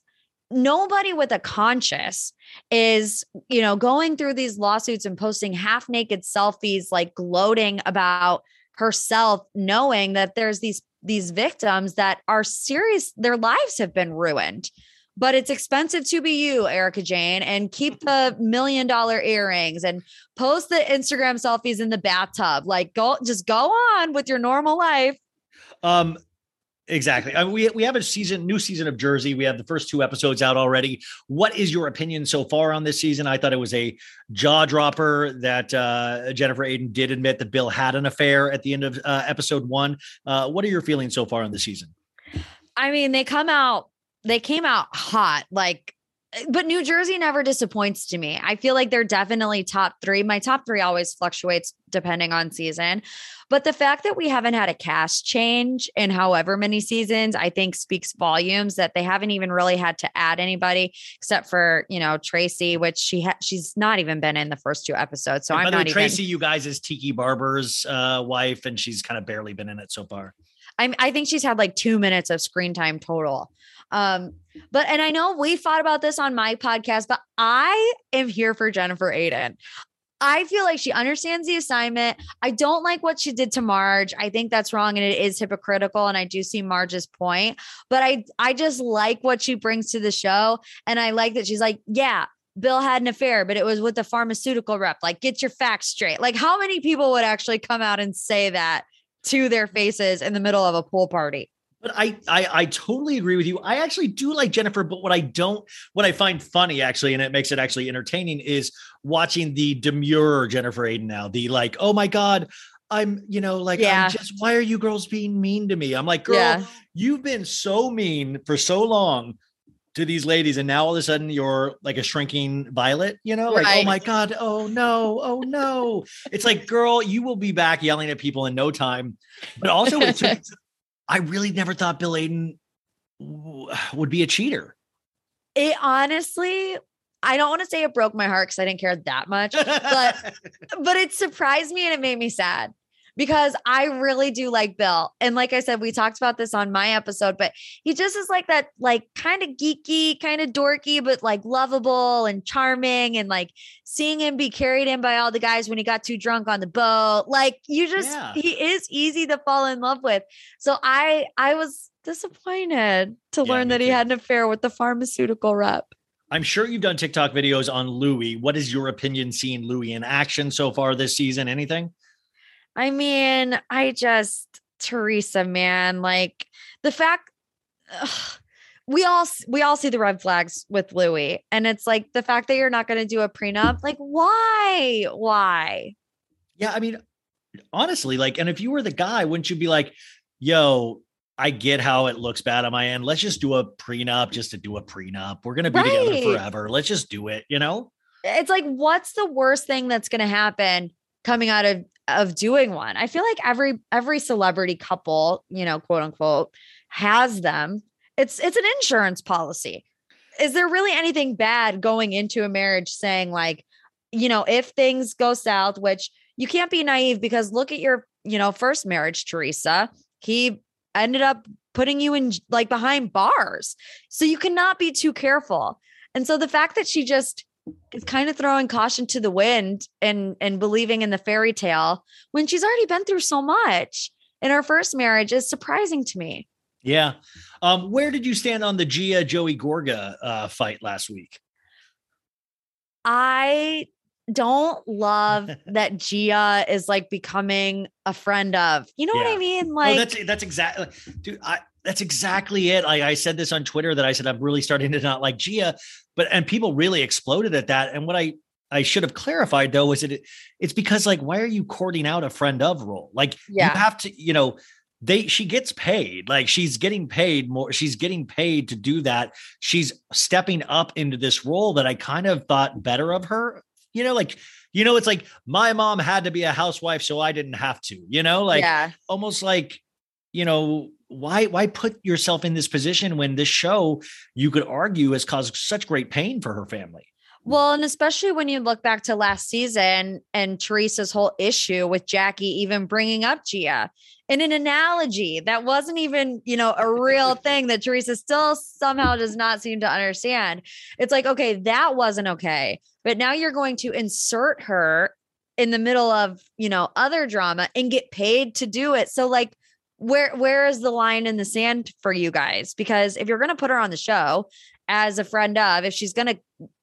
nobody with a conscience is, you know, going through these lawsuits and posting half naked selfies, like gloating about herself, knowing that there's these victims that are serious. Their lives have been ruined, but it's expensive to be you, Erica Jane, and keep the $1 million earrings and post the Instagram selfies in the bathtub. Like go on with your normal life. Exactly. I mean, we have a new season of Jersey. We have the first 2 episodes out already. What is your opinion so far on this season? I thought it was a jaw dropper that Jennifer Aiden did admit that Bill had an affair at the end of episode 1. What are your feelings so far on the season? I mean, they came out hot, like, but New Jersey never disappoints to me. I feel like they're definitely top 3. My top 3 always fluctuates depending on season. But the fact that we haven't had a cast change in however many seasons, I think speaks volumes that they haven't even really had to add anybody except for, you know, Tracy, which she's not even been in the first 2 episodes. So I'm not even. Tracy, you guys, is Tiki Barber's wife, and she's kind of barely been in it so far. I think she's had like 2 minutes of screen time total. And I know we fought about this on my podcast, but I am here for Jennifer Aiden. I feel like she understands the assignment. I don't like what she did to Marge. I think that's wrong and it is hypocritical. And I do see Marge's point, but I just like what she brings to the show. And I like that she's like, yeah, Bill had an affair, but it was with the pharmaceutical rep. Like, get your facts straight. Like, how many people would actually come out and say that to their faces in the middle of a pool party? But I totally agree with you. I actually do like Jennifer, but what I find funny actually, and it makes it actually entertaining, is watching the demure Jennifer Aiden now, the like, oh my God, I'm just, why are you girls being mean to me? I'm like, girl, you've been so mean for so long to these ladies, and now all of a sudden you're like a shrinking violet, you know, like, oh my God, oh no. It's like, girl, you will be back yelling at people in no time. But also, I really never thought Bill Aden would be a cheater. It honestly, I don't want to say it broke my heart because I didn't care that much, but it surprised me and it made me sad because I really do like Bill. And like I said, we talked about this on my episode, but he just is like that, like kind of geeky, kind of dorky, but like lovable and charming, and like seeing him be carried in by all the guys when he got too drunk on the boat. Like you just, he is easy to fall in love with. So I was disappointed to learn that he had an affair with the pharmaceutical rep. I'm sure you've done TikTok videos on Louis. What is your opinion seeing Louis in action so far this season? Anything? I mean, Teresa, man, like the fact we all see the red flags with Louis, and it's like the fact that you're not going to do a prenup. Like why? Yeah. I mean, honestly, like, and if you were the guy, wouldn't you be like, yo, I get how it looks bad on my end. Let's just do a prenup just to do a prenup. We're going to be together forever. Let's just do it. You know, it's like, what's the worst thing that's going to happen coming out of doing one? I feel like every celebrity couple, you know, quote unquote, has them. It's an insurance policy. Is there really anything bad going into a marriage saying like, you know, if things go south, which you can't be naive because look at your, you know, first marriage, Teresa, he ended up putting you in like behind bars. So you cannot be too careful. And so the fact that she just is kind of throwing caution to the wind and believing in the fairy tale when she's already been through so much in her first marriage is surprising to me. Yeah. Where did you stand on the Gia Joey Gorga fight last week? I don't love that Gia is like becoming a friend of, you know what I mean? Like, that's exactly, dude. That's exactly it. I said this on Twitter that I said, I'm really starting to not like Gia, and people really exploded at that. And what I should have clarified though, is it's because like, why are you courting out a friend of role? Like you have to, you know, she gets paid, like she's getting paid more. She's getting paid to do that. She's stepping up into this role that I kind of thought better of her. You know, like, you know, it's like my mom had to be a housewife, so I didn't have to, you know, like almost like, you know, why put yourself in this position when this show, you could argue, has caused such great pain for her family. Well, and especially when you look back to last season and Teresa's whole issue with Jackie, even bringing up Gia in an analogy that wasn't even, you know, a real thing that Teresa still somehow does not seem to understand. It's like, okay, that wasn't okay. But now you're going to insert her in the middle of, you know, other drama and get paid to do it. So like, where is the line in the sand for you guys? Because if you're going to put her on the show as a friend of, if she's going to,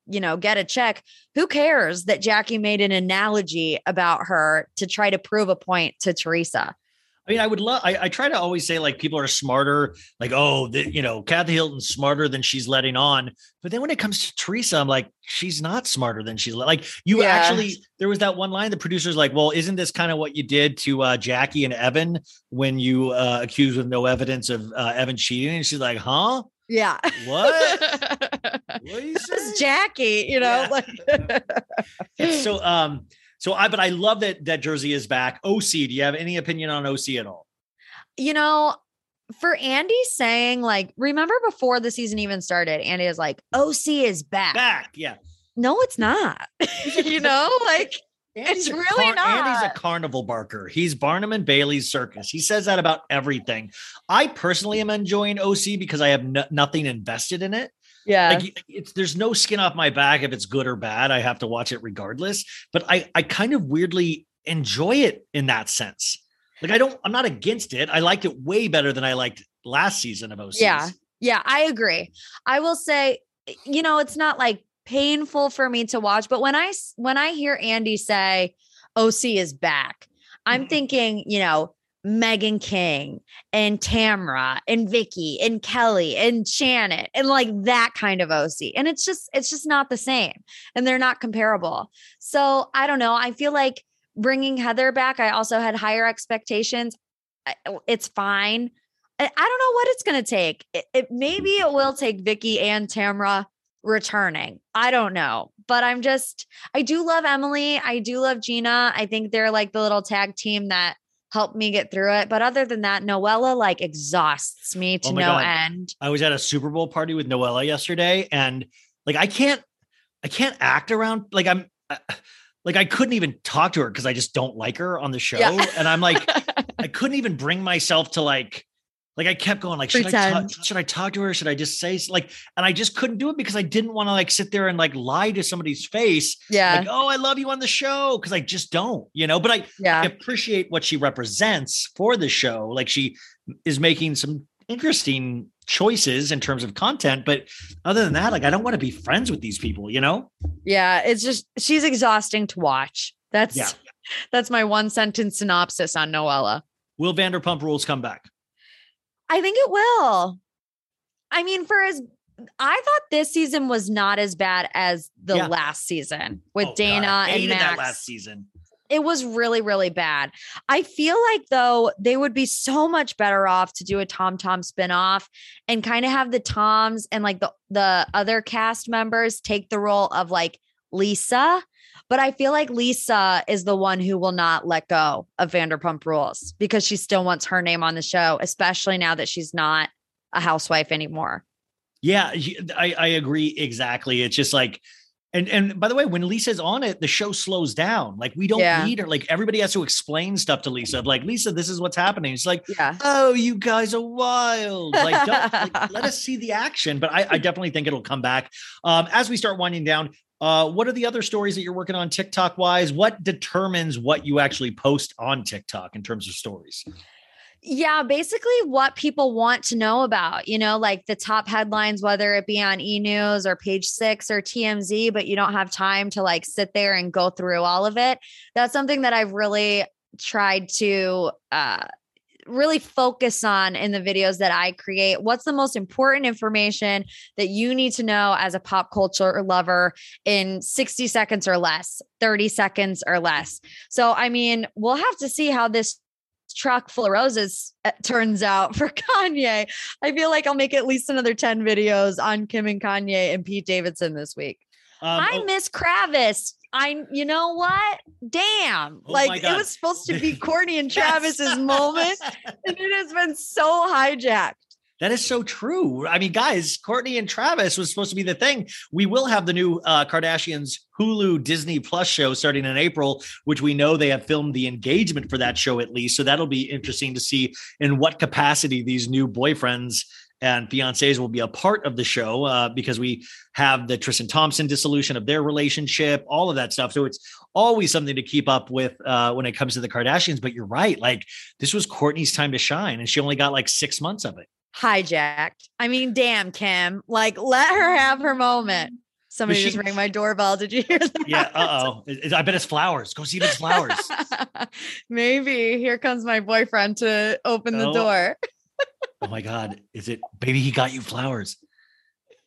you know, get a check, who cares that Jackie made an analogy about her to try to prove a point to Teresa? I mean, I try to always say like people are smarter, like, oh, you know, Kathy Hilton's smarter than she's letting on. But then when it comes to Teresa, I'm like, she's not smarter than she's like, you actually, there was that one line, the producer's like, well, isn't this kind of what you did to Jackie and Evan when you accused with no evidence of Evan cheating? And she's like, huh? Yeah. What? What is this, Jackie? You know, like I love that Jersey is back. OC, do you have any opinion on OC at all? You know, for Andy saying like, remember before the season even started, Andy was like, OC is back. Back, yeah. No, it's not. You know, like Andy's it's really not. Andy's a carnival barker. He's Barnum and Bailey's circus. He says that about everything. I personally am enjoying OC because I have nothing invested in it. Yeah. Like there's no skin off my back. If it's good or bad, I have to watch it regardless. But I kind of weirdly enjoy it in that sense. Like I'm not against it. I liked it way better than I liked last season of OC. Yeah. Yeah. I agree. I will say, you know, it's not like painful for me to watch. But when I hear Andy say OC is back, I'm thinking, you know, Meghan King and Tamra and Vicky and Kelly and Shannon and like that kind of OC. And it's just not the same and they're not comparable. So I don't know. I feel like bringing Heather back, I also had higher expectations. It's fine. I don't know what it's going to take. Maybe it will take Vicky and Tamra returning. I don't know, but I do love Emily. I do love Gina. I think they're like the little tag team that helped me get through it. But other than that, Noella like exhausts me to no end. I was at a Super Bowl party with Noella yesterday, and like, I can't act around. Like I couldn't even talk to her because I just don't like her on the show. Yeah. And I'm like, I couldn't even bring myself to like I kept going like, should I talk to her? Should I just say and I just couldn't do it because I didn't want to like sit there and like lie to somebody's face. Yeah. Like, oh, I love you on the show. Cause I just don't, but I appreciate what she represents for the show. Like she is making some interesting choices in terms of content, but other than that, like, I don't want to be friends with these people, Yeah. It's just, she's exhausting to watch. That's my one sentence synopsis on Noella. Will Vanderpump Rules come back? I think it will. I mean, I thought this season was not as bad as the last season with Dana and Max. That last season. It was really, really bad. I feel like though they would be so much better off to do a Tom Tom spinoff and kind of have the Toms and like the other cast members take the role of like Lisa. But I feel like Lisa is the one who will not let go of Vanderpump Rules because she still wants her name on the show, especially now that she's not a housewife anymore. Yeah, I agree. Exactly. It's just like, and by the way, when Lisa's on it, the show slows down. Like we don't need her. Like everybody has to explain stuff to Lisa. Like, Lisa, this is what's happening. It's like, oh, you guys are wild. Like, let us see the action. But I definitely think it'll come back as we start winding down. What are the other stories that you're working on TikTok wise? What determines what you actually post on TikTok in terms of stories? Yeah, basically what people want to know about, like the top headlines, whether it be on E! News or Page Six or TMZ, but you don't have time to like sit there and go through all of it. That's something that I've really tried to, really focus on in the videos that I create. What's the most important information that you need to know as a pop culture lover in 60 seconds or less, 30 seconds or less. So, I mean, we'll have to see how this truck full of roses turns out for Kanye. I feel like I'll make at least another 10 videos on Kim and Kanye and Pete Davidson this week. I miss Kravis. You know what? Damn. Oh like it was supposed to be Courtney and Travis's moment. And it has been so hijacked. That is so true. I mean, guys, Courtney and Travis was supposed to be the thing. We will have the new Kardashians Hulu Disney Plus show starting in April, which we know they have filmed the engagement for that show at least. So that'll be interesting to see in what capacity these new boyfriends and fiancés will be a part of the show because we have the Tristan Thompson dissolution of their relationship, all of that stuff. So it's always something to keep up with when it comes to the Kardashians. But you're right. Like this was Courtney's time to shine and she only got like 6 months of it. Hijacked. I mean, damn, Kim, like let her have her moment. Somebody just rang my doorbell. Did you hear that? Yeah. I bet it's Flowers. Go see if it's Flowers. Maybe. Here comes my boyfriend to open the door. Oh my God. Is it baby? He got you flowers.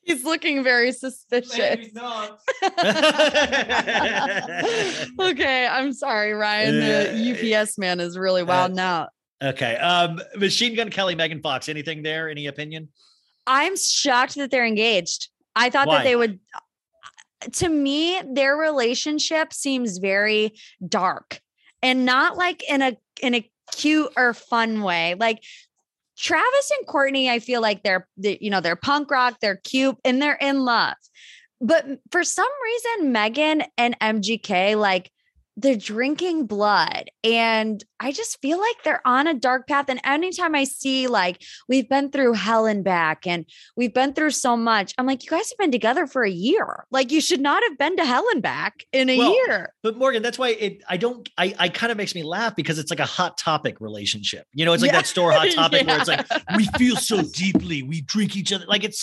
He's looking very suspicious. Maybe not. Okay. I'm sorry, Ryan. The UPS man is really wilding out. Okay. Machine Gun Kelly, Megan Fox, anything there? Any opinion? I'm shocked that they're engaged. I thought that they would. To me, their relationship seems very dark and not like in a cute or fun way. Like, Travis and Courtney, I feel like they're punk rock, they're cute and they're in love. But for some reason, Megan and MGK, like they're drinking blood. And I just feel like they're on a dark path. And anytime I see like, we've been through hell and back and we've been through so much. I'm like, you guys have been together for a year. Like you should not have been to hell and back in a year. But Morgan, that's why I kind of makes me laugh because it's like a Hot Topic relationship. It's like that store Hot Topic where it's like, we feel so deeply, we drink each other. Like, it's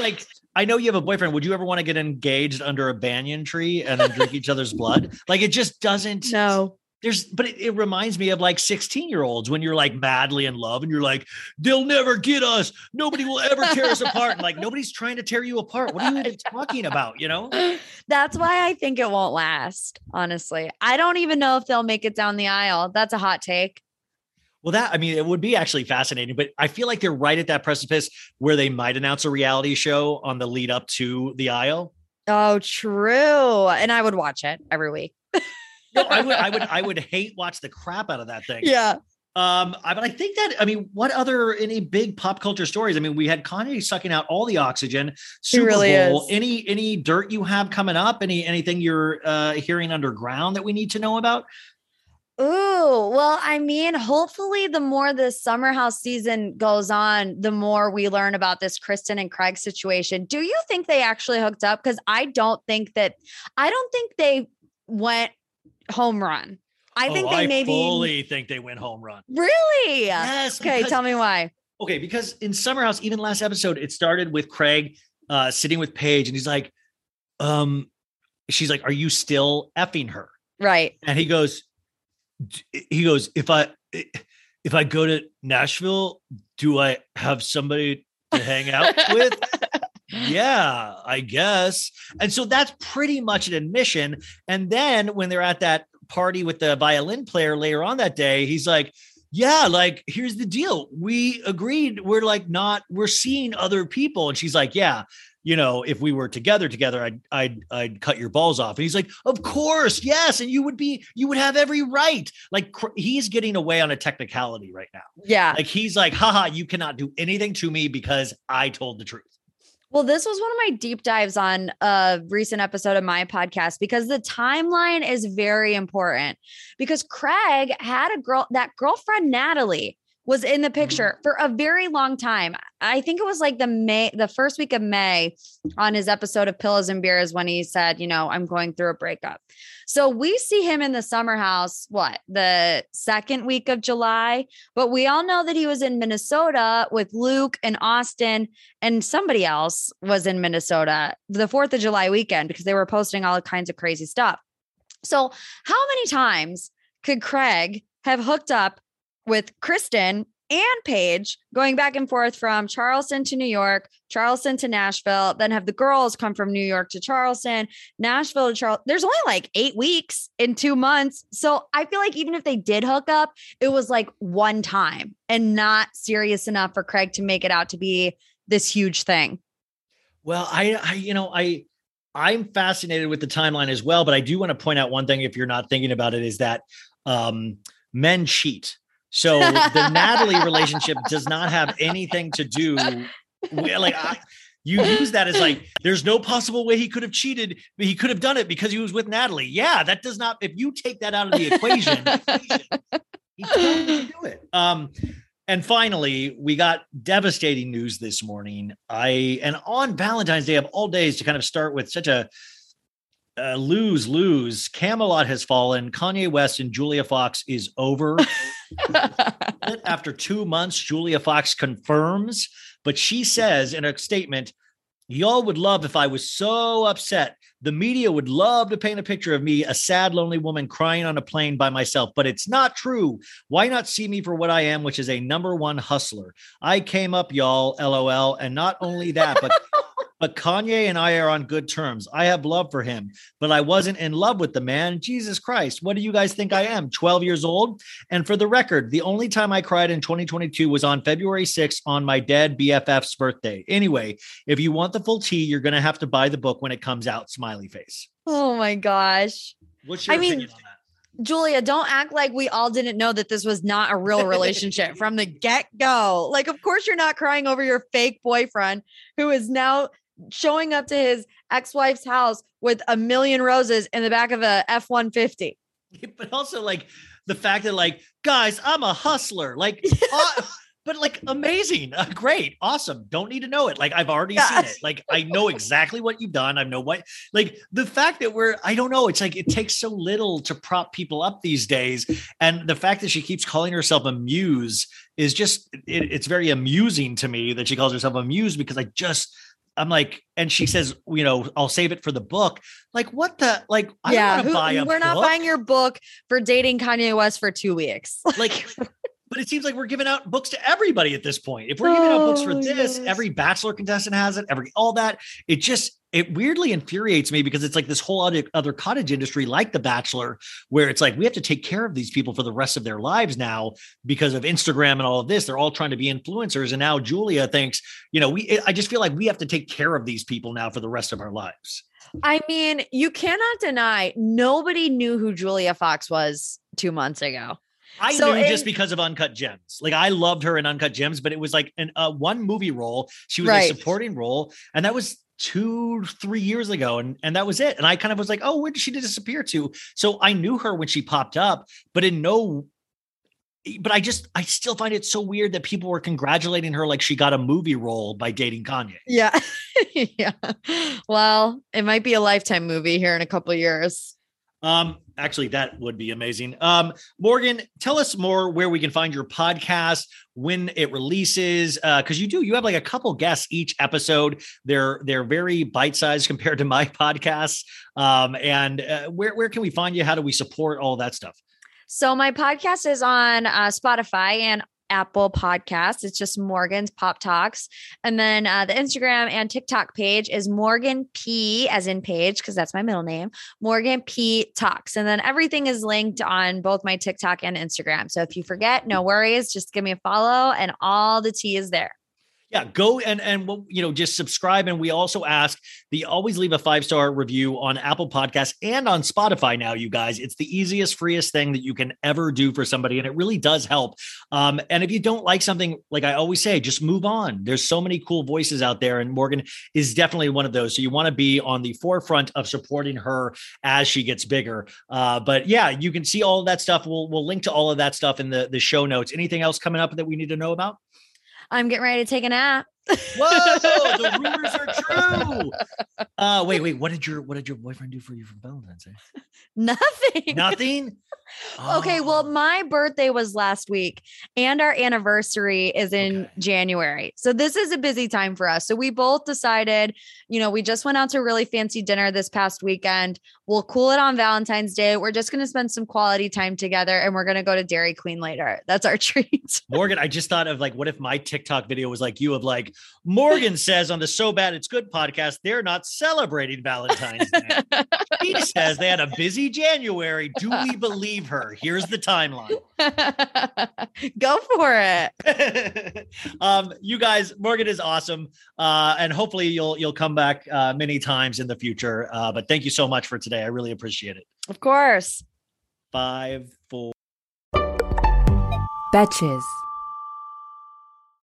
like, I know you have a boyfriend. Would you ever want to get engaged under a banyan tree and then drink each other's blood? Like it just doesn't. No. But it reminds me of like 16-year-olds when you're like madly in love and you're like, they'll never get us. Nobody will ever tear us apart. And like, nobody's trying to tear you apart. What are you even talking about? You know, that's why I think it won't last. Honestly, I don't even know if they'll make it down the aisle. That's a hot take. Well, it would be actually fascinating, but I feel like they're right at that precipice where they might announce a reality show on the lead up to the aisle. Oh, true. And I would watch it every week. No, I would hate watch the crap out of that thing. Yeah. But I think that, what other, any big pop culture stories? I mean, we had Kanye sucking out all the oxygen, Super really Bowl, is. Any dirt you have coming up, anything you're hearing underground that we need to know about? Ooh, well, hopefully the more the Summer House season goes on, the more we learn about this Kristen and Craig situation. Do you think they actually hooked up? Because I don't think they went home run. I fully think they went home run. Really? Yes. Okay. Tell me why. Okay. Because in Summer House, even last episode, it started with Craig sitting with Paige and he's like, she's like, are you still effing her? Right. And he goes, if I go to Nashville, do I have somebody to hang out with? Yeah, I guess. And so that's pretty much an admission. And then when they're at that party with the violin player later on that day, he's like, yeah, like, here's the deal. We agreed. We're seeing other people. And she's like, yeah. If we were together, I'd cut your balls off. And he's like, of course. Yes. And you would have every right. Like, he's getting away on a technicality right now. Yeah. Like, he's like, haha, you cannot do anything to me because I told the truth. Well, this was one of my deep dives on a recent episode of my podcast, because the timeline is very important, because Craig had that girlfriend, Natalie, was in the picture for a very long time. I think it was like the first week of May on his episode of Pillows and Beers when he said, I'm going through a breakup. So we see him in the Summer House, the second week of July, but we all know that he was in Minnesota with Luke and Austin, and somebody else was in Minnesota the 4th of July weekend because they were posting all kinds of crazy stuff. So how many times could Craig have hooked up with Kristen and Paige, going back and forth from Charleston to New York, Charleston to Nashville, then have the girls come from New York to Charleston, Nashville to Charleston? There's only like 8 weeks in 2 months. So I feel like even if they did hook up, it was like one time and not serious enough for Craig to make it out to be this huge thing. Well, I'm fascinated with the timeline as well, but I do want to point out one thing, if you're not thinking about it, is that men cheat. So the Natalie relationship does not have anything to do with, you use that as like, there's no possible way he could have cheated, but he could have done it because he was with Natalie. Yeah, that does not, if you take that out of the equation, he can't do it. And finally, we got devastating news this morning. And on Valentine's Day of all days to kind of start with such a lose. Camelot has fallen. Kanye West and Julia Fox is over. After 2 months, Julia Fox confirms, but she says in a statement, y'all would love if I was so upset. The media would love to paint a picture of me, a sad, lonely woman crying on a plane by myself, but it's not true. Why not see me for what I am, which is a #1 hustler? I came up, y'all, LOL. And not only that, but Kanye and I are on good terms. I have love for him, but I wasn't in love with the man. Jesus Christ. What do you guys think I am, 12 years old? And for the record, the only time I cried in 2022 was on February 6th on my dead BFF's birthday. Anyway, if you want the full tea, you're going to have to buy the book when it comes out. Smiley face. Oh my gosh. What's your opinion on that? Julia, don't act like we all didn't know that this was not a real relationship from the get-go. Like, of course you're not crying over your fake boyfriend who is now showing up to his ex-wife's house with 1,000,000 roses in the back of a F-150. But also, like, the fact that, like, guys, I'm a hustler, like, but like, amazing, great, awesome. Don't need to know it. Like, I've already seen it. Like, I know exactly what you've done. I know what, like, the fact that I don't know. It's like, it takes so little to prop people up these days. And the fact that she keeps calling herself a muse is just, it's very amusing to me that she calls herself a muse, because I just I'm like, and she says, you know, I'll save it for the book. Like, what the, like, I don't want to buy a book. We're not buying your book for dating Kanye West for 2 weeks. Like, but it seems like we're giving out books to everybody at this point. If we're giving out books for this, every Bachelor contestant has it, all that. It just, it weirdly infuriates me because it's like this whole other cottage industry like The Bachelor, where it's like, we have to take care of these people for the rest of their lives now because of Instagram and all of this. They're all trying to be influencers. And now Julia thinks, you know, I just feel like we have to take care of these people now for the rest of our lives. I mean, you cannot deny nobody knew who Julia Fox was 2 months ago. I knew just because of Uncut Gems. Like, I loved her in Uncut Gems, but it was like one movie role. She was a supporting role. And that was 2-3 years ago. And that was it. And I kind of was like, oh, where did she disappear to? So I knew her when she popped up, but I still find it so weird that people were congratulating her like she got a movie role by dating Kanye. Yeah. Yeah. Well, it might be a Lifetime movie here in a couple of years. Actually, that would be amazing. Morgan, tell us more where we can find your podcast, when it releases, because you have like a couple guests each episode. They're very bite-sized compared to my podcasts. And where can we find you? How do we support all that stuff? So my podcast is on Spotify and Apple Podcasts. It's just Morgan's Pop Talks. And then the Instagram and TikTok page is Morgan P, as in Paige, because that's my middle name, Morgan P Talks. And then everything is linked on both my TikTok and Instagram. So if you forget, no worries, just give me a follow and all the tea is there. Yeah, go and you know, just subscribe. And we also ask that you always leave a 5-star review on Apple Podcasts and on Spotify now, you guys. It's the easiest, freest thing that you can ever do for somebody. And it really does help. And if you don't like something, like I always say, just move on. There's so many cool voices out there. And Morgan is definitely one of those. So you want to be on the forefront of supporting her as she gets bigger. But yeah, you can see all of that stuff. We'll link to all of that stuff in the show notes. Anything else coming up that we need to know about? I'm getting ready to take a nap. Whoa, the rumors are true. Wait. What did your boyfriend do for you for Valentine's Day? Nothing. Oh. Okay. Well, my birthday was last week and our anniversary is in January. So this is a busy time for us. So we both decided, you know, we just went out to a really fancy dinner this past weekend. We'll cool it on Valentine's Day. We're just going to spend some quality time together and we're going to go to Dairy Queen later. That's our treat. Morgan, I just thought of like, what if my TikTok video was like you of like, Morgan says on the So Bad It's Good podcast, they're not celebrating Valentine's Day. He says they had a busy January. Do we believe her? Here's the timeline. Go for it. You guys, Morgan is awesome. And hopefully you'll come back many times in the future. But thank you so much for today. I really appreciate it. Of course. 5, 4. Betches.